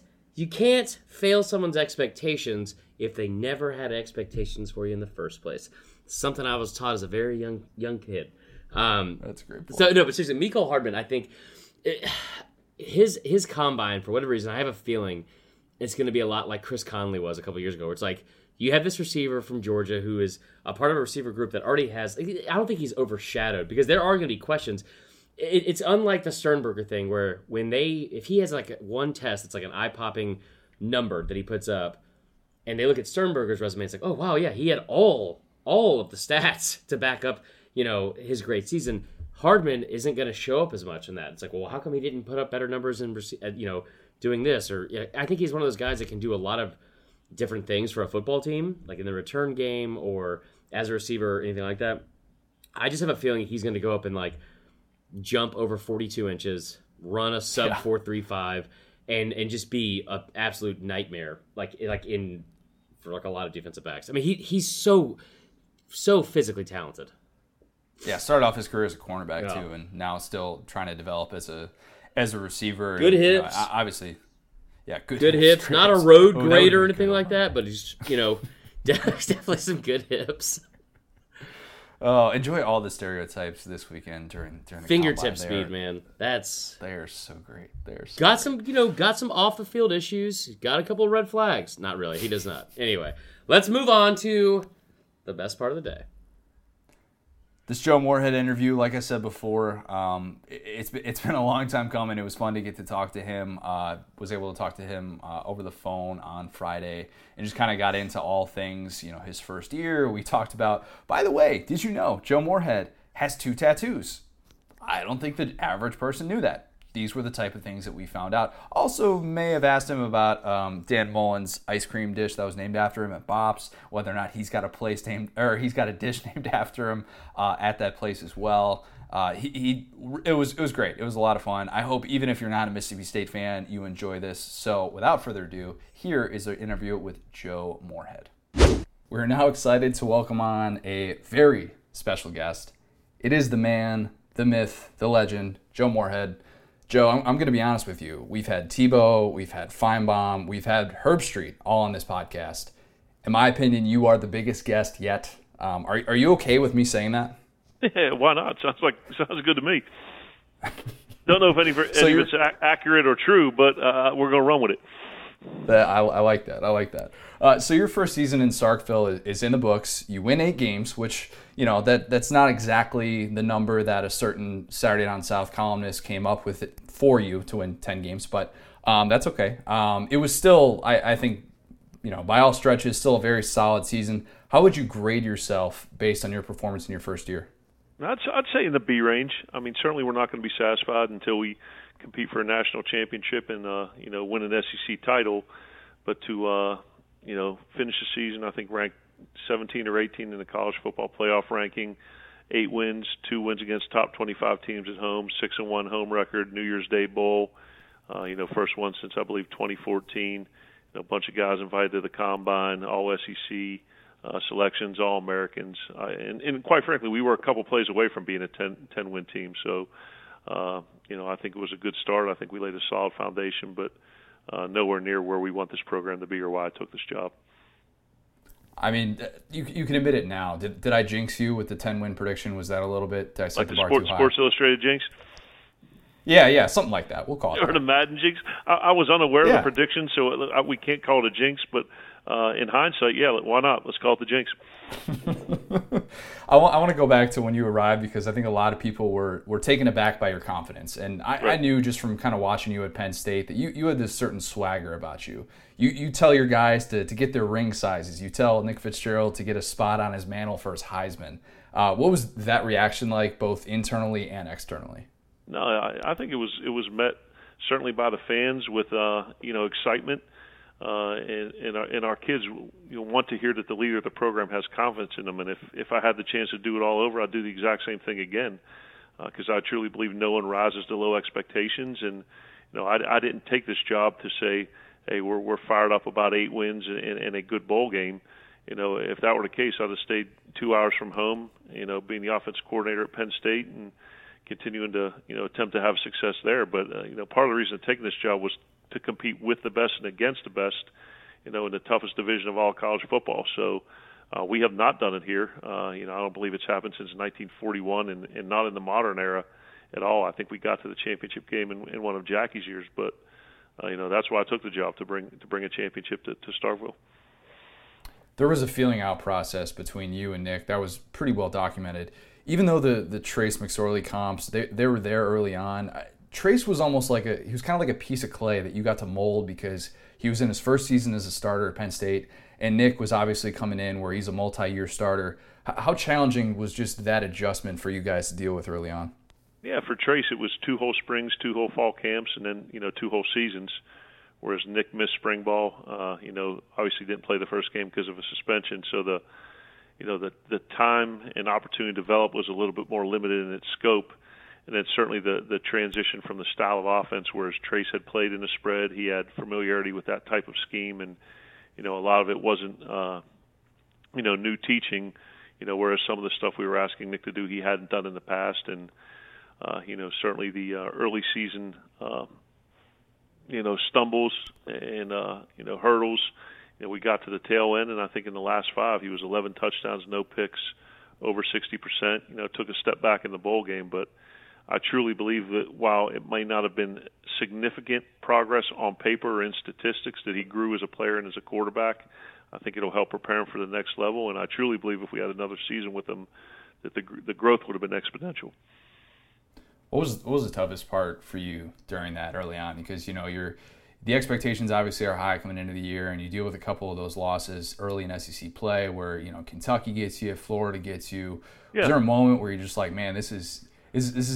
fail someone's expectations if they never had expectations for you in the first place. Something I was taught as a very young kid. That's a great point. So, no, but seriously, Mecole Hardman, I think his combine, for whatever reason, I have a feeling it's going to be a lot like Chris Conley was a couple years ago, where it's like you have this receiver from Georgia who is a part of a receiver group that already has, I don't think he's overshadowed, because there are going to be questions. It's unlike the Sternberger thing where if he has like one test, it's like an eye-popping number that he puts up, and they look at Sternberger's resume, it's like, oh, wow, yeah, he had all of the stats to back up, you know, his great season. Hardman isn't going to show up as much in that. It's like, well, how come he didn't put up better numbers in, you know, doing this? Or, you know, I think he's one of those guys that can do a lot of different things for a football team, like in the return game or as a receiver or anything like that. I just have a feeling he's going to go up and, like, jump over 42 inches, run a sub 4.35, and just be an absolute nightmare, like in for like a lot of defensive backs. I mean, he's so physically talented. Yeah, started off his career as a cornerback too, and now still trying to develop as a receiver. Good and, hips, you know, obviously. Yeah, good hips. Not a road grade or anything like that, but he's, you know, definitely some good hips. Oh, enjoy all the stereotypes this weekend during the fingertip speed, man. They are so great. Got some off the field issues. Got a couple of red flags. Not really. He does not. Anyway, let's move on to the best part of the day. This Joe Moorhead interview, like I said before, it's been a long time coming. It was fun to get to talk to him. Was able to talk to him over the phone on Friday, and just kind of got into all things, you know, his first year. We talked about, by the way, did you know Joe Moorhead has 2 tattoos? I don't think the average person knew that. These were the type of things that we found out. Also may have asked him about Dan Mullen's ice cream dish that was named after him at Bop's, whether or not he's got a place named, or he's got a dish named after him at that place as well. It was great. It was a lot of fun. I hope even if you're not a Mississippi State fan, you enjoy this. So without further ado, here is the interview with Joe Moorhead. We're now excited to welcome on a very special guest. It is the man, the myth, the legend, Joe Moorhead. Joe, I'm going to be honest with you. We've had Tebow, we've had Feinbaum, we've had Herbstreit all on this podcast. In my opinion, you are the biggest guest yet. Are you okay with me saying that? Yeah, why not? Sounds good to me. Don't know if it's accurate or true, but we're going to run with it. I like that. I like that. So your first season in Starkville is in the books. You win 8 games, which, you know, that's not exactly the number that a certain Saturday Down South columnist came up with it for you to win 10 games, but that's okay. It was still, I think, you know, by all stretches, still a very solid season. How would you grade yourself based on your performance in your first year? I'd say in the B range. I mean, certainly we're not going to be satisfied until we compete for a national championship and you know, win an SEC title, but to you know, finish the season, I think ranked 17 or 18 in the college football playoff ranking, 8 wins, 2 wins against top 25 teams at home, 6-1 home record, New Year's Day bowl, you know, first one since I believe 2014. You know, a bunch of guys invited to the combine, all SEC selections, all Americans, and quite frankly, we were a couple plays away from being a 10-win team. So. You know, I think it was a good start. I think we laid a solid foundation, but nowhere near where we want this program to be or why I took this job. I mean, you can admit it now. Did I jinx you with the 10-win prediction? Was that a little bit did I set like the bar too high? Sports Illustrated jinx? Yeah, something like that. We'll call it. Or the Madden jinx. I was unaware of the prediction, so we can't call it a jinx, but in hindsight, yeah, why not? Let's call it the jinx. I want to go back to when you arrived, because I think a lot of people were taken aback by your confidence. And I knew just from kind of watching you at Penn State that you had this certain swagger about you. You tell your guys to get their ring sizes. You tell Nick Fitzgerald to get a spot on his mantle for his Heisman. What was that reaction like, both internally and externally? No, I think it was met certainly by the fans with excitement, and our kids want to hear that the leader of the program has confidence in them. And if I had the chance to do it all over, I'd do the exact same thing again, because I truly believe no one rises to low expectations. And I didn't take this job to say, hey, we're fired up about 8 wins and a good bowl game. If that were the case, I'd have stayed 2 hours from home, being the offensive coordinator at Penn State and continuing to attempt to have success there. But part of the reason of taking this job was to compete with the best and against the best, in the toughest division of all college football. So we have not done it here. I don't believe it's happened since 1941, and not in the modern era at all. I think we got to the championship game in one of Jackie's years, but that's why I took the job, to bring a championship to Starkville. There was a feeling out process between you and Nick that was pretty well documented. Even though the Trace McSorley comps, they were there early on. Trace was almost he was kind of like a piece of clay that you got to mold, because he was in his first season as a starter at Penn State, and Nick was obviously coming in where he's a multi-year starter. How challenging was just that adjustment for you guys to deal with early on? Yeah, for Trace, it was 2 whole springs, 2 whole fall camps, and then 2 whole seasons, whereas Nick missed spring ball. Obviously didn't play the first game because of a suspension, so the time and opportunity to develop was a little bit more limited in its scope. And then certainly the transition from the style of offense, whereas Trace had played in the spread, he had familiarity with that type of scheme, and a lot of it wasn't new teaching, whereas some of the stuff we were asking Nick to do he hadn't done in the past. And certainly the early season stumbles and hurdles, we got to the tail end, and I think in the last 5 he was 11 touchdowns, no picks, over 60%. Took a step back in the bowl game, but I truly believe that while it may not have been significant progress on paper or in statistics, that he grew as a player and as a quarterback. I think it'll help prepare him for the next level, and I truly believe if we had another season with him, that the growth would have been exponential. What was the toughest part for you during that early on? Because the expectations obviously are high coming into the year, and you deal with a couple of those losses early in SEC play, where Kentucky gets you, Florida gets you. Yeah. Was there a moment where you're just like, man, this is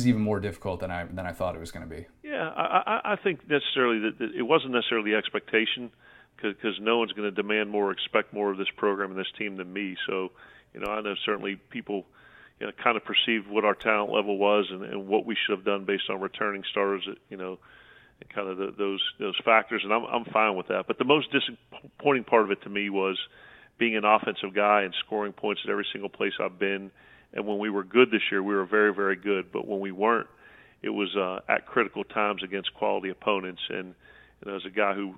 even more difficult than I thought it was going to be? Yeah, I think necessarily that it wasn't necessarily the expectation, because no one's going to demand more or expect more of this program and this team than me. So, I know certainly people kind of perceived what our talent level was and what we should have done based on returning starters, and kind of those factors, and I'm fine with that. But the most disappointing part of it to me was being an offensive guy and scoring points at every single place I've been. And when we were good this year, we were very, very good. But when we weren't, it was at critical times against quality opponents. And as a guy who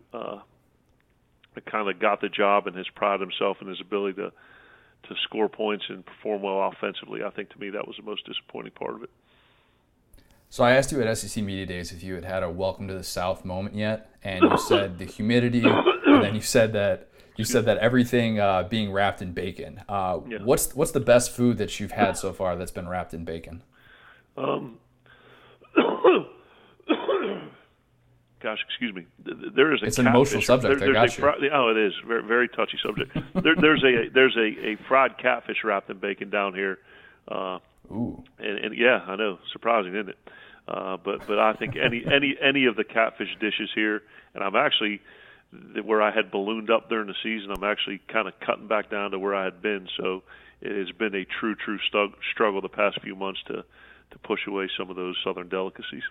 kind of got the job and has prided himself in his ability to score points and perform well offensively, I think to me that was the most disappointing part of it. So I asked you at SEC Media Days if you had a welcome to the South moment yet, and you said the humidity, and then you said that everything being wrapped in bacon. Yeah. What's the best food that you've had so far that's been wrapped in bacon? Gosh, excuse me. There is it's an emotional subject. It is very, very touchy subject. there's a fried catfish wrapped in bacon down here. Ooh. And yeah, I know, surprising, isn't it? But I think any of the catfish dishes here, and I'm actually where I had ballooned up during the season, I'm actually kind of cutting back down to where I had been. So it has been a true struggle the past few months to push away some of those Southern delicacies.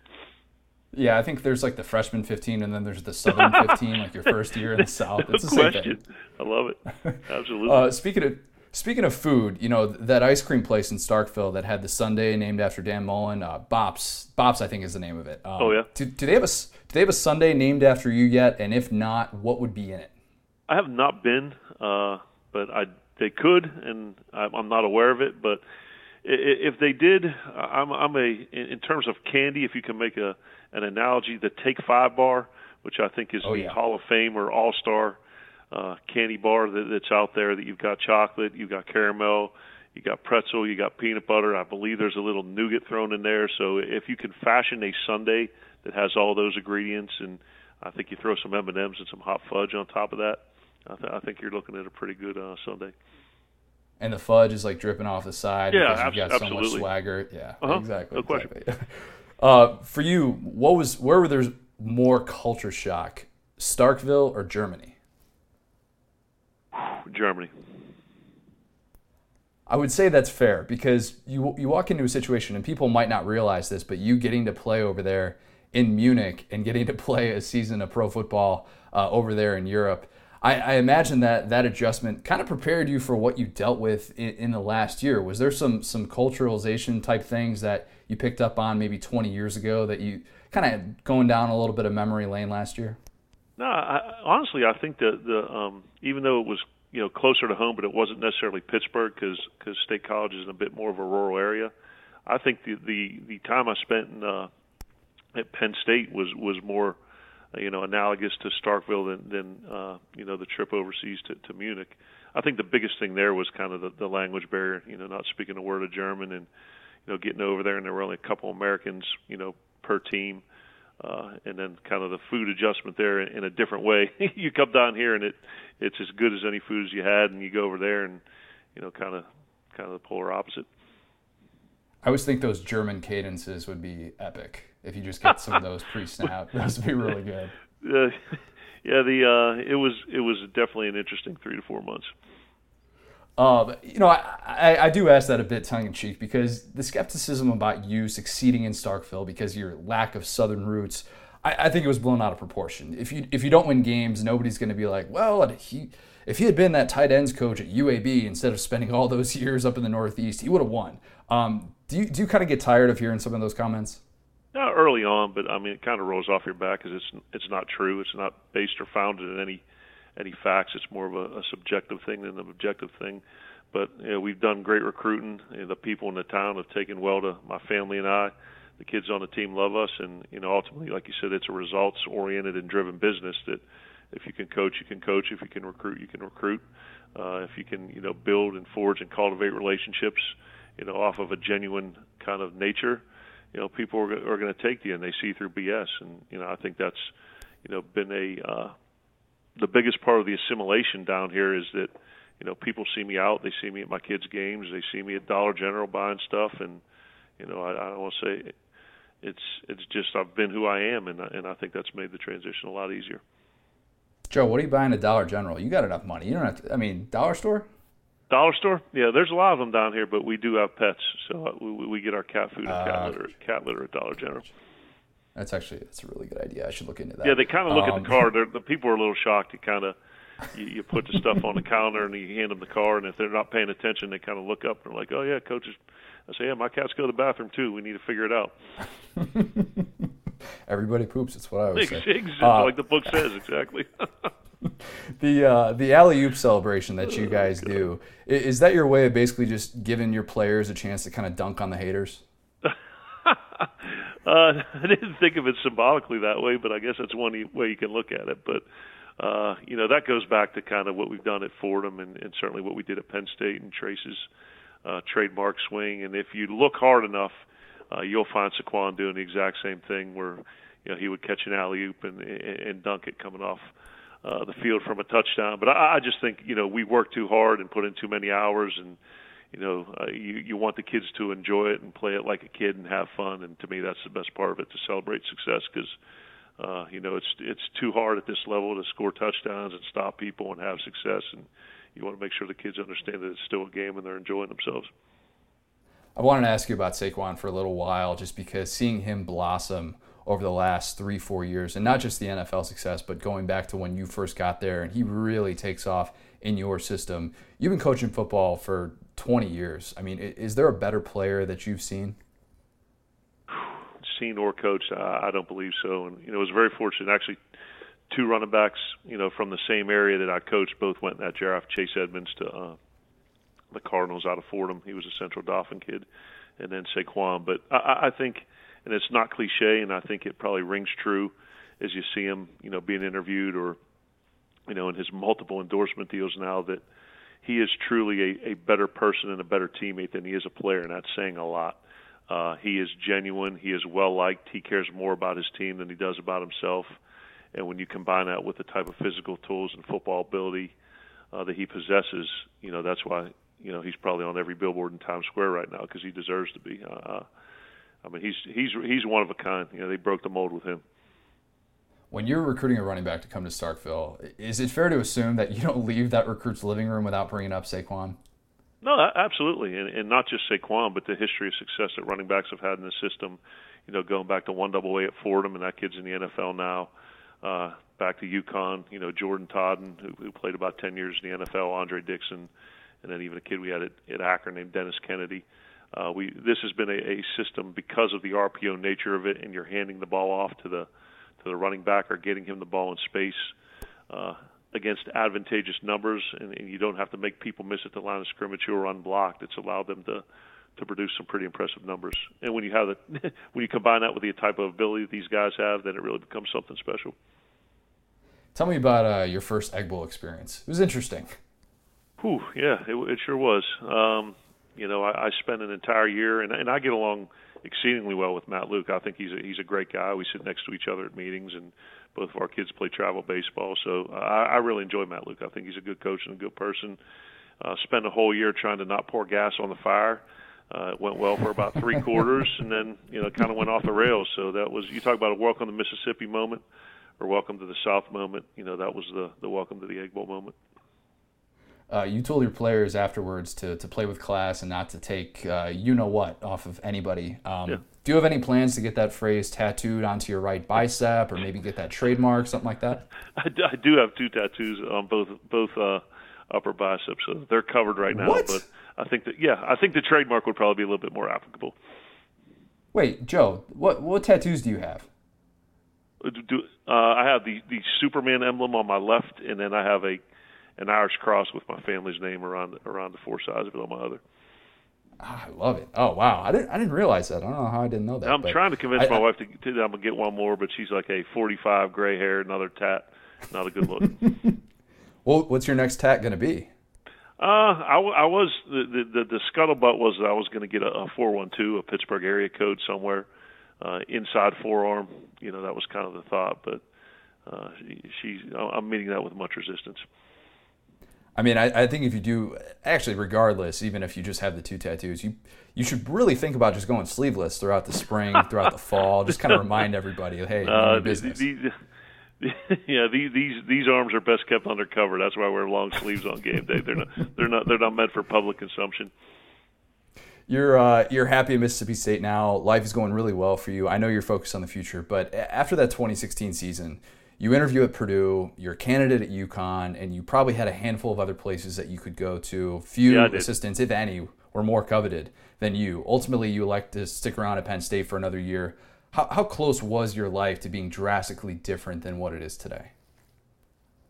Yeah, I think there's like the freshman 15, and then there's the Southern 15, like your first year in the South. It's the same thing. I love it. Absolutely. Speaking of Speaking of food, you know, that ice cream place in Starkville that had the sundae named after Dan Mullen, Bops, I think is the name of it. Do they have a sundae named after you yet? And if not, what would be in it? I have not been, but they could, and I'm not aware of it. But if they did, in terms of candy, if you can make an analogy, the Take 5 bar, which I think is the Hall of Fame or All-Star candy bar that's out there, that you've got chocolate, you've got caramel, you got pretzel, you got peanut butter. I believe there's a little nougat thrown in there. So if you can fashion a sundae that has all those ingredients, and I think you throw some M&Ms and some hot fudge on top of that, I think you're looking at a pretty good sundae. And the fudge is like dripping off the side because you've got so much swagger. Yeah, exactly. No question. Exactly. For you, where were there more culture shock, Starkville or Germany? Germany. I would say that's fair, because you walk into a situation, and people might not realize this, but you getting to play over there in Munich and getting to play a season of pro football over there in Europe, I imagine that adjustment kind of prepared you for what you dealt with in the last year. Was there some culturalization type things that you picked up on maybe 20 years ago that you kind of going down a little bit of memory lane last year? No, honestly, I think that even though it was closer to home, but it wasn't necessarily Pittsburgh because State College is in a bit more of a rural area. I think the time I spent at Penn State was more analogous to Starkville than the trip overseas to Munich. I think the biggest thing there was kind of the language barrier, not speaking a word of German, and getting over there, and there were only a couple Americans per team. And then kind of the food adjustment there in a different way. You come down here and it's as good as any food as you had, and you go over there and kind of the polar opposite. I always think those German cadences would be epic if you just get some of those pre-snap. Those would be really good. It was definitely an interesting 3 to 4 months. I do ask that a bit tongue-in-cheek, because the skepticism about you succeeding in Starkville because of your lack of Southern roots, I think it was blown out of proportion. If you don't win games, nobody's going to be like, well, if he had been that tight ends coach at UAB instead of spending all those years up in the Northeast, he would have won. Do you kind of get tired of hearing some of those comments? Not early on, but I mean, it kind of rolls off your back because it's not true. It's not based or founded in any facts. It's more of a subjective thing than an objective thing. But we've done great recruiting. The people in the town have taken well to my family and I. The kids on the team love us, and ultimately, like you said, it's a results-oriented and driven business. That if you can coach, you can coach. If you can recruit, you can recruit. If you can, build and forge and cultivate relationships, off of a genuine kind of nature, people are going to take you, and they see through BS. And I think that's, been the biggest part of the assimilation down here is that, people see me out. They see me at my kids' games. They see me at Dollar General buying stuff. And, I don't want to say it's just I've been who I am, and I think that's made the transition a lot easier. Joe, what are you buying at Dollar General? You got enough money. You don't have to – I mean, Dollar Store? Dollar Store? Yeah, there's a lot of them down here, but we do have pets. So we get our cat food and cat litter at Dollar General. That's a really good idea. I should look into that. Yeah, they kind of look at the car. The people are a little shocked. You put the stuff on the counter and you hand them the car, and if they're not paying attention, they kind of look up and they're like, "Oh yeah, coaches." I say, "Yeah, my cats go to the bathroom too. We need to figure it out." Everybody poops. That's what I always say. Exactly, like the book says. Exactly. The alley-oop celebration that you guys do, is that your way of basically just giving your players a chance to kind of dunk on the haters? I didn't think of it symbolically that way, but I guess that's one way you can look at it. But, that goes back to kind of what we've done at Fordham and certainly what we did at Penn State and Trace's trademark swing. And if you look hard enough, you'll find Saquon doing the exact same thing where, he would catch an alley-oop and dunk it coming off the field from a touchdown. But I just think, we work too hard and put in too many hours, and you want the kids to enjoy it and play it like a kid and have fun, and to me that's the best part of it, to celebrate success, because it's too hard at this level to score touchdowns and stop people and have success, and you want to make sure the kids understand that it's still a game and they're enjoying themselves. I wanted to ask you about Saquon for a little while, just because seeing him blossom over the last 3-4 years, and not just the NFL success, but going back to when you first got there and he really takes off in your system. You've been coaching football for 20 years. I mean, is there a better player that you've seen? Seen or coached? I don't believe so. And, you know, I was very fortunate. Actually, two running backs, you know, from the same area that I coached, both went in that draft. Chase Edmonds to the Cardinals out of Fordham. He was a Central Dauphin kid. And then Saquon. But I think, and it's not cliche, and I think it probably rings true as you see him, you know, being interviewed or, you know, in his multiple endorsement deals now, that he is truly a better person and a better teammate than he is a player, and that's saying a lot. He is genuine. He is well-liked. He cares more about his team than he does about himself. And when you combine that with the type of physical tools and football ability that he possesses, you know, that's why, you know, he's probably on every billboard in Times Square right now, because he deserves to be. I mean, he's one of a kind. You know, they broke the mold with him. When you're recruiting a running back to come to Starkville, is it fair to assume that you don't leave that recruit's living room without bringing up Saquon? No, absolutely, and not just Saquon, but the history of success that running backs have had in the system. You know, going back to 1AA at Fordham, and that kid's in the NFL now. Back to UConn, you know, Jordan Todden, who played about 10 years in the NFL, Andre Dixon, and then even a kid we had at Akron named Dennis Kennedy. This has been a system because of the RPO nature of it, and you're handing the ball off to the running back or getting him the ball in space against advantageous numbers, and you don't have to make people miss at the line of scrimmage who are unblocked. It's allowed them to produce some pretty impressive numbers. And when you have when you combine that with the type of ability these guys have, then it really becomes something special. Tell me about your first Egg Bowl experience. It was interesting. Whew, yeah, it sure was. You know, I spent an entire year, and I get along exceedingly well with Matt Luke. I think he's a great guy. We sit next to each other at meetings, and both of our kids play travel baseball. So I really enjoy Matt Luke. I think he's a good coach and a good person. Spent a whole year trying to not pour gas on the fire. It went well for about three quarters, and then, you know, kind of went off the rails. So that was, you talk about a welcome to Mississippi moment or welcome to the South moment. You know, that was the welcome to the Egg Bowl moment. You told your players afterwards to play with class and not to take you-know-what off of anybody. Yeah. Do you have any plans to get that phrase tattooed onto your right bicep or maybe get that trademark, something like that? I do have two tattoos on both upper biceps. So they're covered right now. What? But I think I think the trademark would probably be a little bit more applicable. Wait, Joe, what tattoos do you have? I have the Superman emblem on my left, and then I have an Irish cross with my family's name around the four sides of it on my other. I love it. Oh, wow. I didn't realize that. I don't know how I didn't know that. I'm trying to convince my wife that I'm going to get one more, but she's like, hey, 45, gray hair, another tat, not a good look. Well, what's your next tat going to be? I was – the scuttlebutt was I was going to get a 412, a Pittsburgh area code somewhere, inside forearm. You know, that was kind of the thought, but I'm meeting that with much resistance. I mean, I think if you do, actually, regardless, even if you just have the two tattoos, you should really think about just going sleeveless throughout the spring, throughout the fall. Just kind of remind everybody, hey, I'm in business. These arms are best kept undercover. That's why I wear long sleeves on game day. They're not meant for public consumption. You're happy at Mississippi State now. Life is going really well for you. I know you're focused on the future, but after that 2016 season. You interview at Purdue, you're a candidate at UConn, and you probably had a handful of other places that you could go to. Few assistants, if any, were more coveted than you. Ultimately, you elect to stick around at Penn State for another year. How close was your life to being drastically different than what it is today?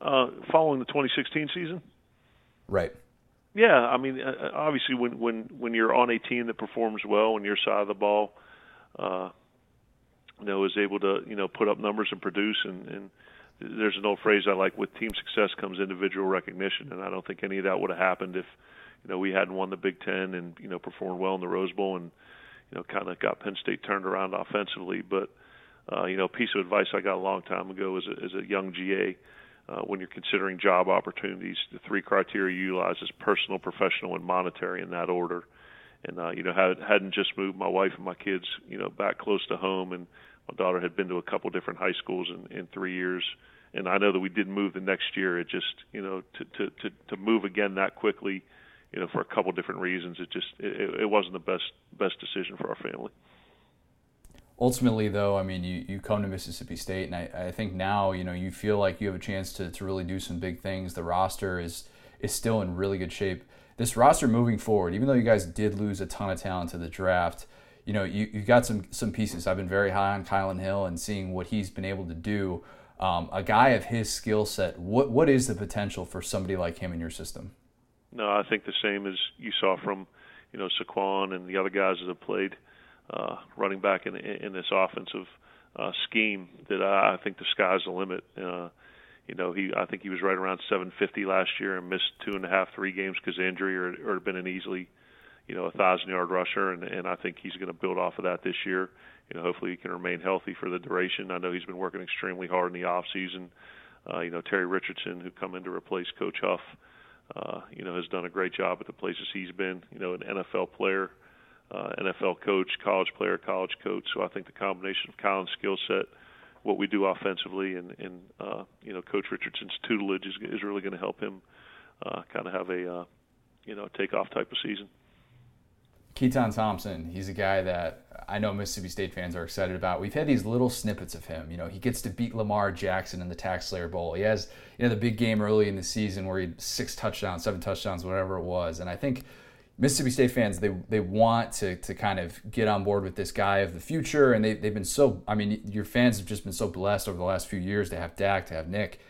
Following the 2016 season? Right. Yeah, I mean, obviously when you're on a team that performs well on your side of the ball, you know, is able to, you know, put up numbers and produce. And there's an old phrase I like, with team success comes individual recognition. And I don't think any of that would have happened if, you know, we hadn't won the Big Ten and, you know, performed well in the Rose Bowl and, you know, kind of got Penn State turned around offensively. But, you know, a piece of advice I got a long time ago as a young GA, when you're considering job opportunities, the three criteria you utilize is personal, professional, and monetary in that order. And, you know, hadn't just moved my wife and my kids, you know, back close to home. And my daughter had been to a couple different high schools in 3 years. And I know that we didn't move the next year. It just, you know, to move again that quickly, you know, for a couple different reasons, it just it wasn't the best decision for our family. Ultimately, though, I mean, you come to Mississippi State, and I think now, you know, you feel like you have a chance to really do some big things. The roster is is still in really good shape. This roster moving forward, even though you guys did lose a ton of talent to the draft, you know, you got some pieces. I've been very high on Kylan Hill and seeing what he's been able to do. A guy of his skill set, what is the potential for somebody like him in your system? No, I think the same as you saw from, you know, Saquon and the other guys that have played running back in this offensive scheme, that I think the sky's the limit. You know, I think he was right around 750 last year and missed 2.5, 3 games because injury, or had been an easily, you know, 1,000-yard rusher, and I think he's going to build off of that this year. You know, hopefully he can remain healthy for the duration. I know he's been working extremely hard in the off season. You know, Terry Richardson, who come in to replace Coach Huff, you know, has done a great job at the places he's been. You know, an NFL player, NFL coach, college player, college coach. So I think the combination of Colin's skill set, what we do offensively, and you know, Coach Richardson's tutelage is really going to help him kind of have a you know, takeoff type of season. Keaton Thompson, he's a guy that I know Mississippi State fans are excited about. We've had these little snippets of him. You know, he gets to beat Lamar Jackson in the Tax Slayer Bowl. He has, you know, the big game early in the season where he had 6 touchdowns, 7 touchdowns, whatever it was. And I think Mississippi State fans, they want to kind of get on board with this guy of the future. And they've been so, I mean, your fans have just been so blessed over the last few years to have Dak, to have Nick.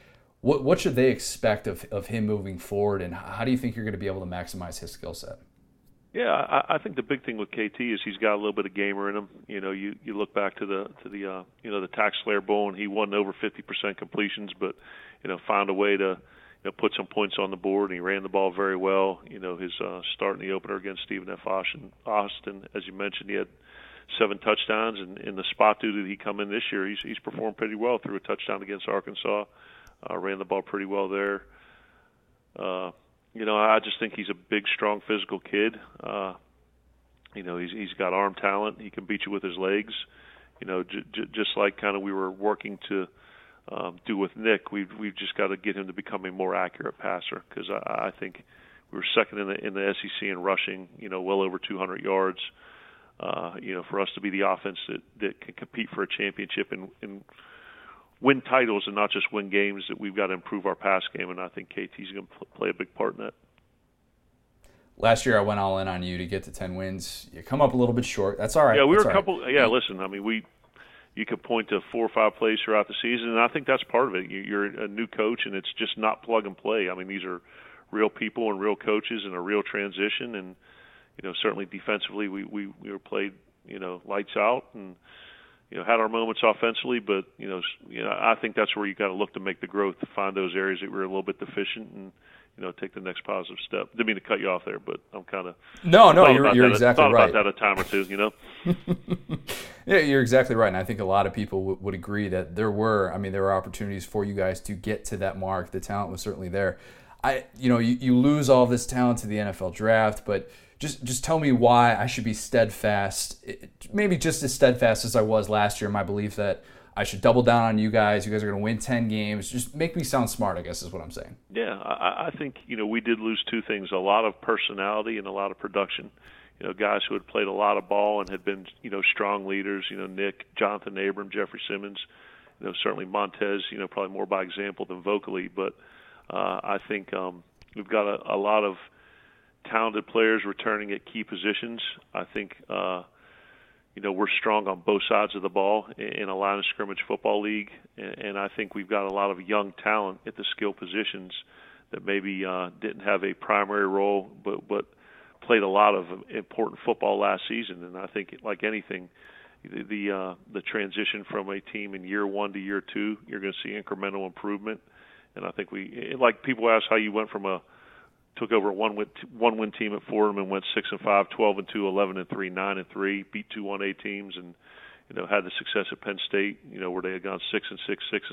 What should they expect of him moving forward? And how do you think you're going to be able to maximize his skill set? Yeah, I think the big thing with KT is he's got a little bit of gamer in him. You know, you look back to the you know, the Tax Slayer Bowl, and he won over 50% completions, but, you know, found a way to, you know, put some points on the board, and he ran the ball very well. You know, his start in the opener against Stephen F. Austin, as you mentioned, he had 7 touchdowns, and in the spot duty that he come in this year, he's performed pretty well. Threw a touchdown against Arkansas, ran the ball pretty well there. You know, I just think he's a big, strong, physical kid. You know, he's got arm talent. He can beat you with his legs. You know, just like kind of we were working to do with Nick, we've just got to get him to become a more accurate passer, because I think we were second in the SEC in rushing. You know, well over 200 yards. You know, for us to be the offense that can compete for a championship and win titles and not just win games, that we've got to improve our pass game, and I think KT's going to play a big part in that. Last year I went all in on you to get to 10 wins. You come up a little bit short. That's all right. Yeah, we were a couple – yeah, listen, I mean, you could point to 4 or 5 plays throughout the season, and I think that's part of it. You're a new coach, and it's just not plug and play. I mean, these are real people and real coaches and a real transition, and, you know, certainly defensively we were played, you know, lights out, and – you know, had our moments offensively, but you know, I think that's where you got to look to make the growth, to find those areas that were a little bit deficient, and you know, take the next positive step. Didn't mean to cut you off there, but I'm kind of you're exactly right. Thought about that a time or two, you know. Yeah, you're exactly right, and I think a lot of people would agree that there were opportunities for you guys to get to that mark. The talent was certainly there. You lose all this talent to the NFL draft, but. Just tell me why I should be steadfast, maybe just as steadfast as I was last year in my belief that I should double down on you guys. You guys are going to win 10 games. Just make me sound smart, I guess is what I'm saying. Yeah, I think, you know, we did lose 2 things, a lot of personality and a lot of production. You know, guys who had played a lot of ball and had been, you know, strong leaders, you know, Nick, Jonathan Abram, Jeffrey Simmons, you know, certainly Montez, you know, probably more by example than vocally. But I think we've got a lot of talented players returning at key positions. I think, you know, we're strong on both sides of the ball in a line of scrimmage football league, and I think we've got a lot of young talent at the skill positions that maybe didn't have a primary role but played a lot of important football last season. And I think, like anything, the transition from a team in year 1 to year 2, you're going to see incremental improvement. And I think like people ask how you went from took over a one-win team at Fordham and went 6-5, 12-2, 11-3, 9-3, beat 2 1A teams, and you know, had the success at Penn State, you know, where they had gone 6-6, 6-6,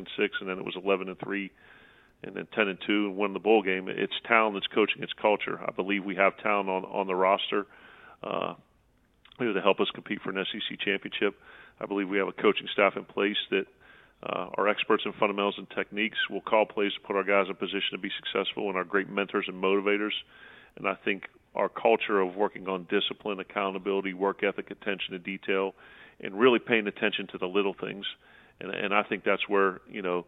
and then it was 11-3, and then 10-2, and won the bowl game. It's talent that's coaching, it's culture. I believe we have talent on the roster, you know, to help us compete for an SEC championship. I believe we have a coaching staff in place that our experts in fundamentals and techniques will call plays to put our guys in position to be successful, and our great mentors and motivators. And I think our culture of working on discipline, accountability, work ethic, attention to detail, and really paying attention to the little things. And I think that's where, you know,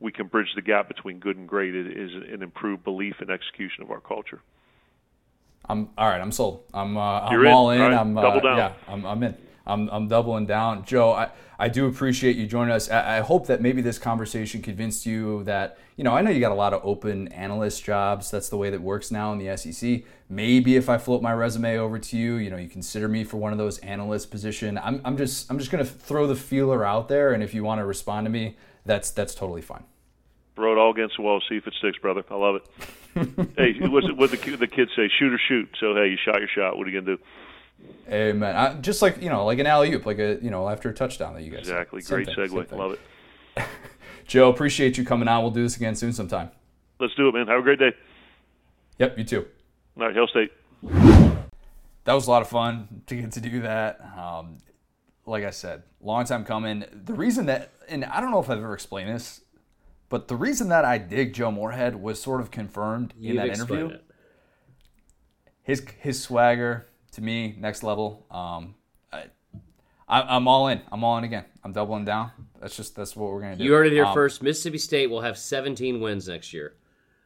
we can bridge the gap between good and great is an improved belief and execution of our culture. All right. I'm sold. I'm all in. Right? Double down. Yeah. I'm in. I'm doubling down. Joe, I do appreciate you joining us. I hope that maybe this conversation convinced you that, you know, I know you got a lot of open analyst jobs. That's the way that works now in the SEC. Maybe if I float my resume over to you, you know, you consider me for one of those analyst position. I'm just going to throw the feeler out there, and if you want to respond to me, that's totally fine. Throw it all against the wall, see if it sticks, brother. I love it. Hey, what the kids say, shoot or shoot. So, hey, you shot your shot. What are you going to do? Amen. Just like, you know, like an alley-oop, like a, you know, after a touchdown that you guys exactly. Great thing, segue. Love it. Joe, appreciate you coming on. We'll do this again soon sometime. Let's do it, man. Have a great day. Yep, you too. All right, Hill State. That was a lot of fun to get to do that. Like I said, long time coming. The reason that, and I don't know if I've ever explained this, but the reason that I dig Joe Moorhead was sort of confirmed in that interview. His swagger. To me, next level. I'm all in. I'm all in again. I'm doubling down. That's what we're gonna do. You heard it here first. Mississippi State will have 17 wins next year.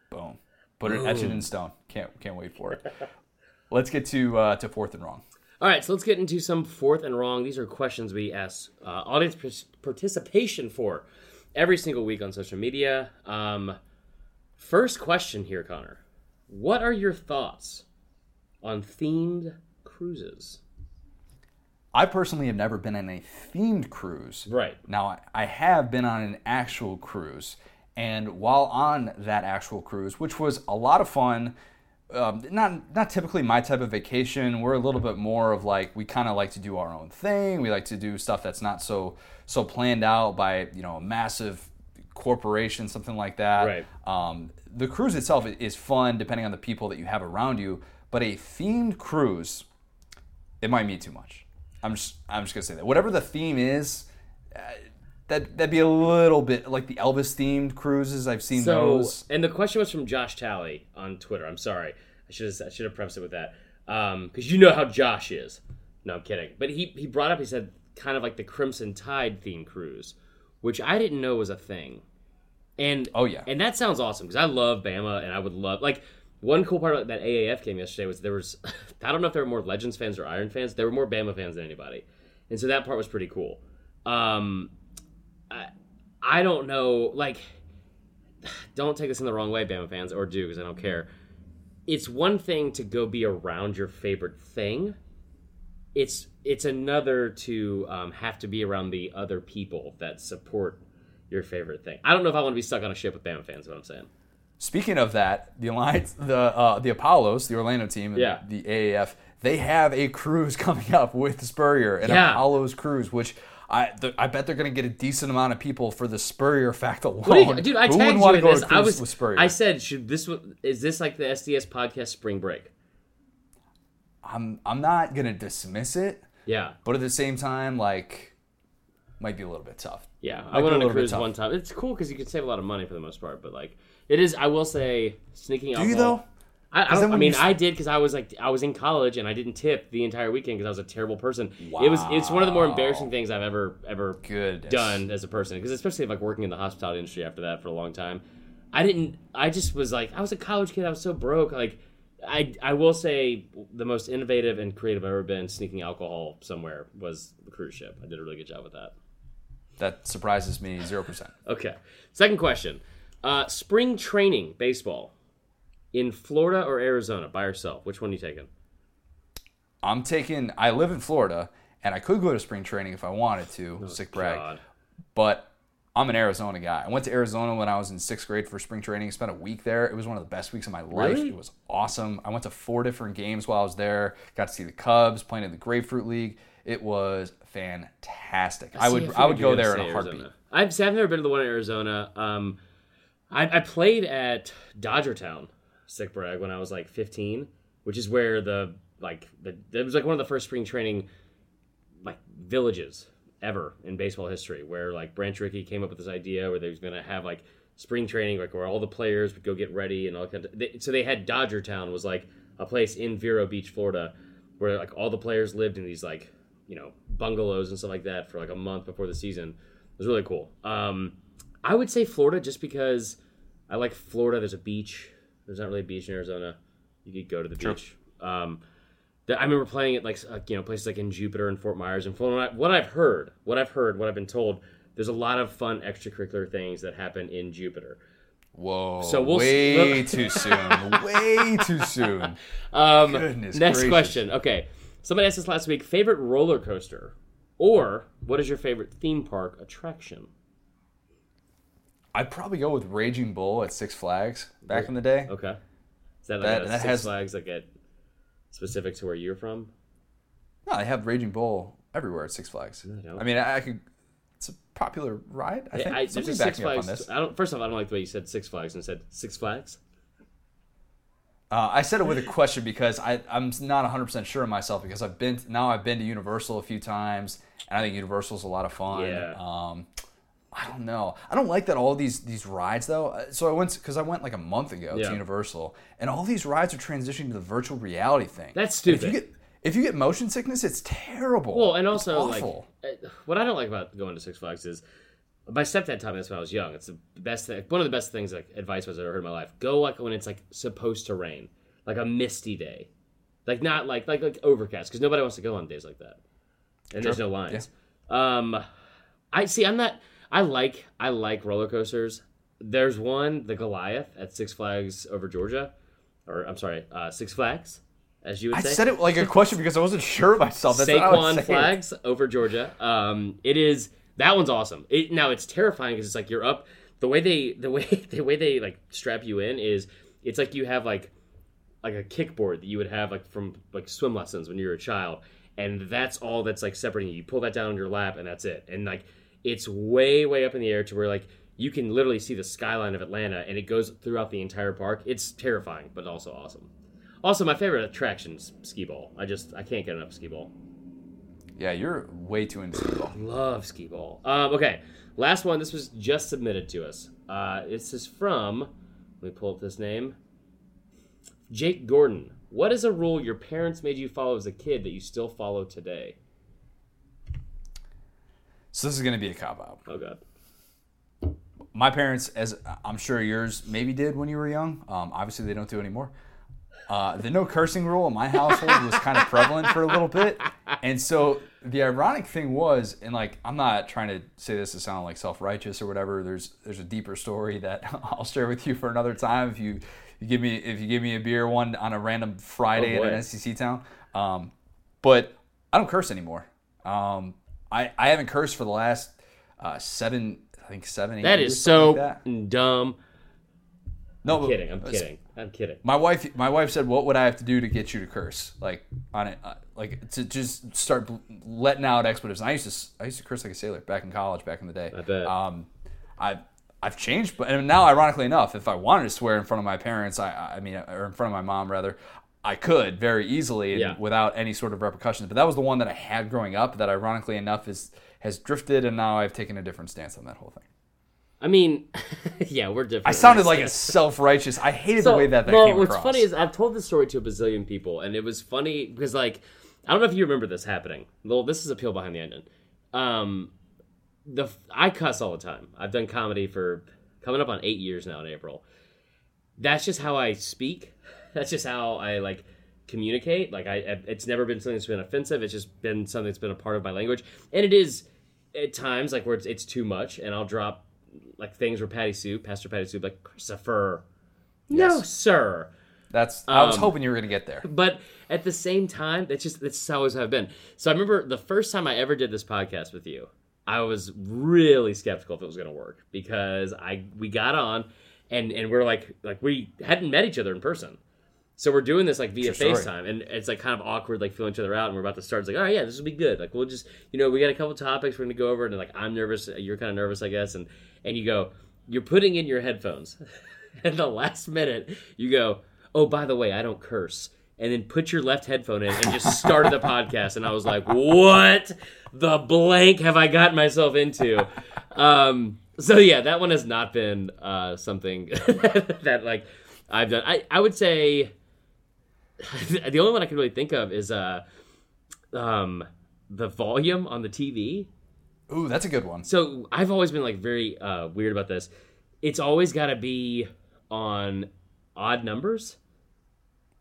Boom. Etch it in stone. Can't wait for it. Let's get to fourth and wrong. All right, so let's get into some fourth and wrong. These are questions we ask audience participation for every single week on social media. First question here, Connor. What are your thoughts on themed cruises? I personally have never been on a themed cruise. Right. Now, I have been on an actual cruise, and while on that actual cruise, which was a lot of fun, not typically my type of vacation. We're a little bit more of like, we kind of like to do our own thing. We like to do stuff that's not so planned out by, you know, a massive corporation, something like that. Right. The cruise itself is fun depending on the people that you have around you, but a themed cruise, it might mean too much. I'm just gonna say that. Whatever the theme is, that'd be a little bit like the Elvis themed cruises. I've seen those. And the question was from Josh Talley on Twitter. I'm sorry, I should have prefaced it with that, because you know how Josh is. No, I'm kidding. But he brought up, he said kind of like the Crimson Tide themed cruise, which I didn't know was a thing. And oh yeah, and that sounds awesome because I love Bama and I would love like. One cool part about that AAF game yesterday was there was, I don't know if there were more Legends fans or Iron fans. There were more Bama fans than anybody. And so that part was pretty cool. I don't know, like, don't take this in the wrong way, Bama fans, or do, because I don't care. It's one thing to go be around your favorite thing. It's another to have to be around the other people that support your favorite thing. I don't know if I want to be stuck on a ship with Bama fans, is what I'm saying. Speaking of that, the Alliance, the Apollos, the Orlando team, yeah, the AAF, they have a cruise coming up with Spurrier, an Apollos cruise, which I bet they're going to get a decent amount of people for the Spurrier fact alone. Dude, I tagged you in this. With Spurrier. I said, is this like the SDS podcast spring break? I'm not going to dismiss it. Yeah, but at the same time, like, might be a little bit tough. Yeah, I went on a cruise one time. It's cool because you can save a lot of money for the most part, but like. It is, I will say, sneaking alcohol. Do you, though? I did because I was in college and I didn't tip the entire weekend because I was a terrible person. Wow. It's one of the more embarrassing things I've ever done as a person, because especially like working in the hospitality industry after that for a long time. I was a college kid. I was so broke. Like, I will say the most innovative and creative I've ever been sneaking alcohol somewhere was the cruise ship. I did a really good job with that. That surprises me 0%. Okay. Second question. Spring training baseball in Florida or Arizona by yourself. Which one are you taking? I live in Florida, and I could go to spring training if I wanted to. Oh, sick brag. God. But I'm an Arizona guy. I went to Arizona when I was in 6th grade for spring training. I spent a week there. It was one of the best weeks of my life. Really? It was awesome. I went to 4 different games while I was there. Got to see the Cubs playing in the Grapefruit League. It was fantastic. I would go there in a heartbeat. I've never been to the one in Arizona. I played at Dodgertown, sick brag, when I was like 15, which is where it was like one of the first spring training like villages ever in baseball history, where like Branch Rickey came up with this idea where they was gonna have like spring training, like where all the players would go get ready and all kind of. So they had Dodgertown was like a place in Vero Beach, Florida, where like all the players lived in these like, you know, bungalows and stuff like that for like a month before the season. It was really cool. I would say Florida just because I like Florida. There's a beach. There's not really a beach in Arizona. You could go to the beach. I remember playing at places like in Jupiter and Fort Myers and Florida. What I've been told, there's a lot of fun extracurricular things that happen in Jupiter. Whoa! So too soon. Way too soon. Goodness next gracious. Question. Okay, somebody asked us last week: favorite roller coaster, or what is your favorite theme park attraction? I'd probably go with Raging Bull at Six Flags back in the day. Okay, is that Flags like at specific to where you're from? No, they have Raging Bull everywhere at Six Flags. I could. It's a popular ride. I think something backs me up on this. First off, I don't like the way you said Six Flags and said Six Flags. I said it with a question because I'm not 100% sure of myself because I've been to Universal a few times and I think Universal's a lot of fun. Yeah. I don't know. I don't like that all these rides though. So I went like a month ago to Universal and all these rides are transitioning to the virtual reality thing. That's stupid. If you get motion sickness, it's terrible. Well, and also, what I don't like about going to Six Flags is my stepdad taught me this when I was young. It's the best thing, one of the best things, advice I've ever heard in my life. Go when it's supposed to rain, like a misty day, not like overcast, because nobody wants to go on days like that, and there's no lines. Yeah. I see. I'm not. I like roller coasters. There's one, the Goliath at Six Flags over Georgia, Six Flags. As you would say. I said it like a question because I wasn't sure of myself. That's Saquon Flags over Georgia. It is that one's awesome. Now it's terrifying because it's you're up. The way they strap you in is it's you have like a kickboard that you would have from swim lessons when you were a child, and that's all that's separating you. You pull that down on your lap and that's it. And it's way up in the air to where you can literally see the skyline of Atlanta, and it goes throughout the entire park. It's terrifying, but also awesome. Also, my favorite attraction is skee ball. I can't get enough skee ball. Yeah, you're way too into skee ball. Love skee ball. Okay, last one. This was just submitted to us. This is from, let me pull up this name, Jake Gordon. What is a rule your parents made you follow as a kid that you still follow today? So this is going to be a cop-out. Oh, God. My parents, as I'm sure yours maybe did when you were young, obviously they don't do it anymore. The no cursing rule in my household was kind of prevalent for a little bit. And so the ironic thing was, and I'm not trying to say this to sound self-righteous or whatever, there's a deeper story that I'll share with you for another time if you give me a beer one on a random Friday at an SEC town. But I don't curse anymore. I haven't cursed for the last 7, 8 years. That is so dumb. No, I'm kidding. I'm kidding. My wife said, "What would I have to do to get you to curse? On it, to just start letting out expletives." And I used to curse like a sailor back in college, back in the day. I bet. I've changed, but and now, ironically enough, if I wanted to swear in front of my parents, or in front of my mom rather, I could very easily without any sort of repercussions. But that was the one that I had growing up. That, ironically enough, has drifted, and now I've taken a different stance on that whole thing. Yeah, we're different. I sounded like a self-righteous. I hated the way that came across. What's funny is I've told this story to a bazillion people, and it was funny because, I don't know if you remember this happening. Well, this is a peel behind the onion. I cuss all the time. I've done comedy for coming up on 8 years now in April. That's just how I speak. That's just how I, communicate. It's never been something that's been offensive. It's just been something that's been a part of my language. And it is, at times, where it's too much, and I'll drop... things were Pastor Patty Sue, Christopher, no sir. That's I was hoping you were gonna get there. But at the same time, that's always how I've been. So I remember the first time I ever did this podcast with you, I was really skeptical if it was gonna work because we got on and we're we hadn't met each other in person. So we're doing this via FaceTime, and it's kind of awkward, feeling each other out, and we're about to start. It's all right, yeah, this will be good. We'll just, we got a couple topics we're going to go over, and I'm nervous, you're kind of nervous, I guess, and you go, you're putting in your headphones, and the last minute, you go, oh, by the way, I don't curse, and then put your left headphone in and just started the podcast, and I was like, what the blank have I gotten myself into? So yeah, that one has not been something that I've done. I would say... The only one I can really think of is the volume on the TV. Ooh, that's a good one. So I've always been like very weird about this. It's always got to be on odd numbers.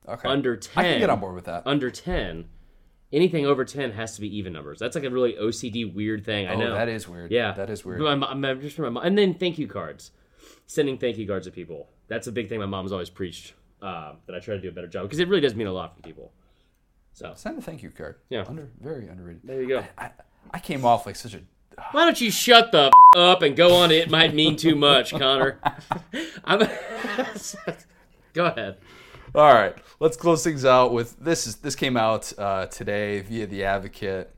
Okay. Under 10. I can get on board with that. Under 10. Anything over 10 has to be even numbers. That's like a really OCD weird thing. I know. Oh, that is weird. Yeah. That is weird. I'm just from my mom. And then thank you cards. Sending thank you cards to people. That's a big thing my mom's always preached, that I try to do a better job. Because it really does mean a lot for people. So send a thank you card. Yeah. Very underrated. There you go. I came off like such a... Why don't you shut the up and go on It Might Mean Too Much, Connor? Go ahead. All right, let's close things out with this. This came out today via The Advocate.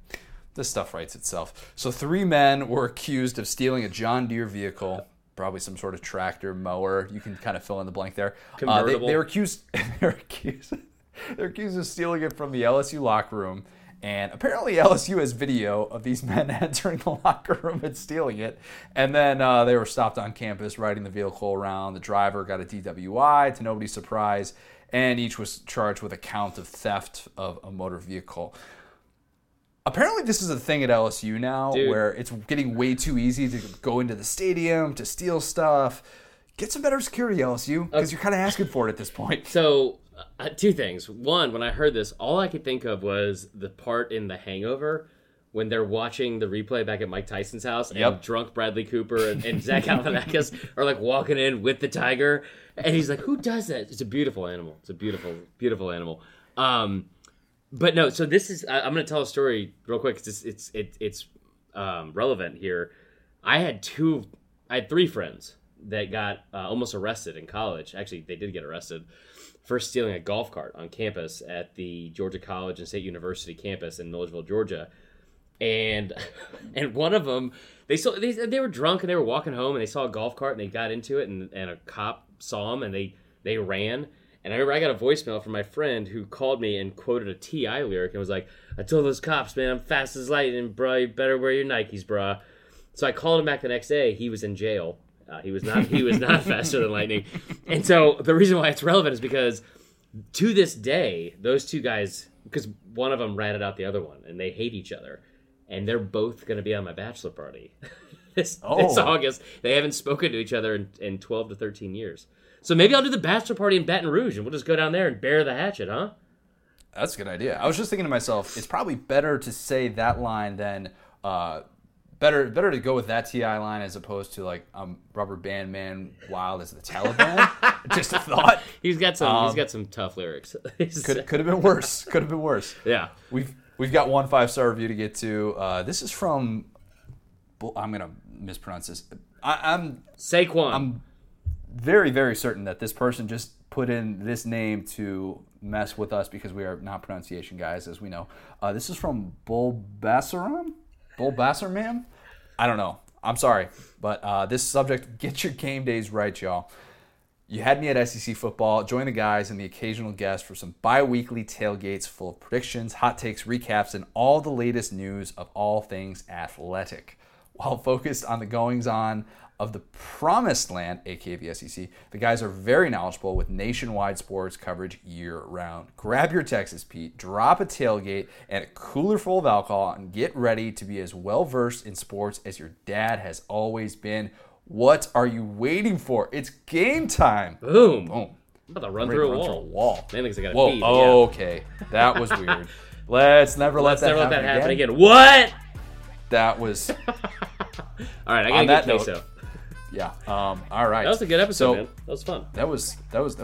This stuff writes itself. So 3 men were accused of stealing a John Deere vehicle, probably some sort of tractor, mower. You can kind of fill in the blank there. They were accused. They're accused of stealing it from the LSU locker room. And apparently LSU has video of these men entering the locker room and stealing it. And then they were stopped on campus riding the vehicle around. The driver got a DWI, to nobody's surprise. And each was charged with a count of theft of a motor vehicle. Apparently this is a thing at LSU now, dude, where it's getting way too easy to go into the stadium, to steal stuff. Get some better security, LSU, because you're kind of asking for it at this point. So... 2 things. One, when I heard this, all I could think of was the part in The Hangover when they're watching the replay back at Mike Tyson's house, and drunk Bradley Cooper and Zach Galifianakis are like walking in with the tiger, and he's like, "Who does that?" It's a beautiful animal. It's a beautiful, beautiful animal. But no, so this is. I'm going to tell a story real quick because it's relevant here. I had 3 friends that got almost arrested in college. Actually, they did get arrested. First, stealing a golf cart on campus at the Georgia College and State University campus in Milledgeville, Georgia, and one of them, they were drunk and they were walking home and they saw a golf cart and they got into it and a cop saw them and they ran. And I remember I got a voicemail from my friend who called me and quoted a T.I. lyric and was like, "I told those cops, man, I'm fast as lightning, bro. You better wear your Nikes, bro." So I called him back the next day. He was in jail. He was not faster than lightning. And so the reason why it's relevant is because to this day, those 2 guys, because one of them ratted out the other one, and they hate each other. And they're both going to be on my bachelor party this August. They haven't spoken to each other in 12 to 13 years. So maybe I'll do the bachelor party in Baton Rouge, and we'll just go down there and bear the hatchet, huh? That's a good idea. I was just thinking to myself, it's probably better to say that line than... Better to go with that T.I. line as opposed to like rubber band man wild as the Taliban. Just a thought. He's got some tough lyrics. could have been worse. Could have been worse. Yeah. We've got one 5-star review to get to. This is from, I'm gonna mispronounce this. I'm Saquon. I'm very, very certain that this person just put in this name to mess with us because we are not pronunciation guys, as we know. This is from Bulbasaur, man? I don't know. I'm sorry. But this subject, get your game days right, y'all. You had me at SEC football. Join the guys and the occasional guest for some bi-weekly tailgates full of predictions, hot takes, recaps, and all the latest news of all things athletic. While focused on the goings-on of the promised land, aka the SEC, the guys are very knowledgeable with nationwide sports coverage year-round. Grab your Texas Pete, drop a tailgate, and a cooler full of alcohol, and get ready to be as well-versed in sports as your dad has always been. What are you waiting for? It's game time. Boom. I'm about to run through a wall. Man, looks like I gotta pee. Whoa, okay. That was weird. Let's never let that happen again. What? That was... All right, I got to get queso. Yeah. All right. That was a good episode, man. That was fun. That was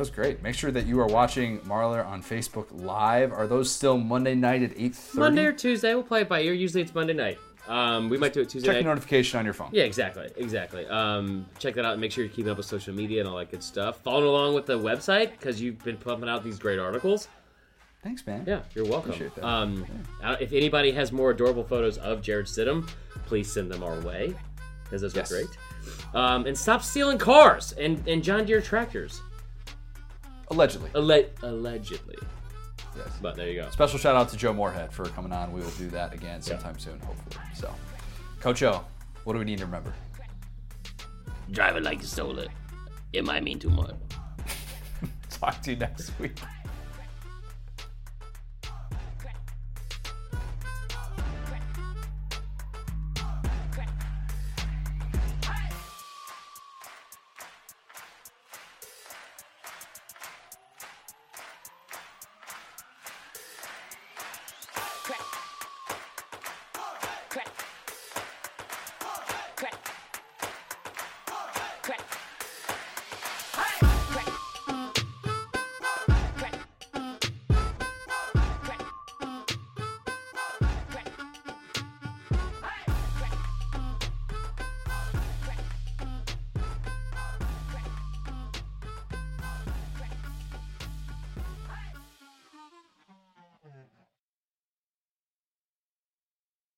great. Make sure that you are watching Marler on Facebook Live. Are those still Monday night at 8:30? Monday or Tuesday. We'll play it by ear. Usually it's Monday night. We might do it Tuesday night. Check the notification on your phone. Yeah, exactly. Check that out and make sure you're keeping up with social media and all that good stuff. Following along with the website because you've been pumping out these great articles. Thanks, man. Yeah, you're welcome. Appreciate that. If anybody has more adorable photos of Jared Stidham, please send them our way because those are great. And stop stealing cars and John Deere tractors. Allegedly. Yes. But there you go. Special shout out to Joe Moorhead for coming on. We will do that again sometime soon, hopefully. So, Coach O, what do we need to remember? Drive it like you stole it. It might mean too much. Talk to you next week.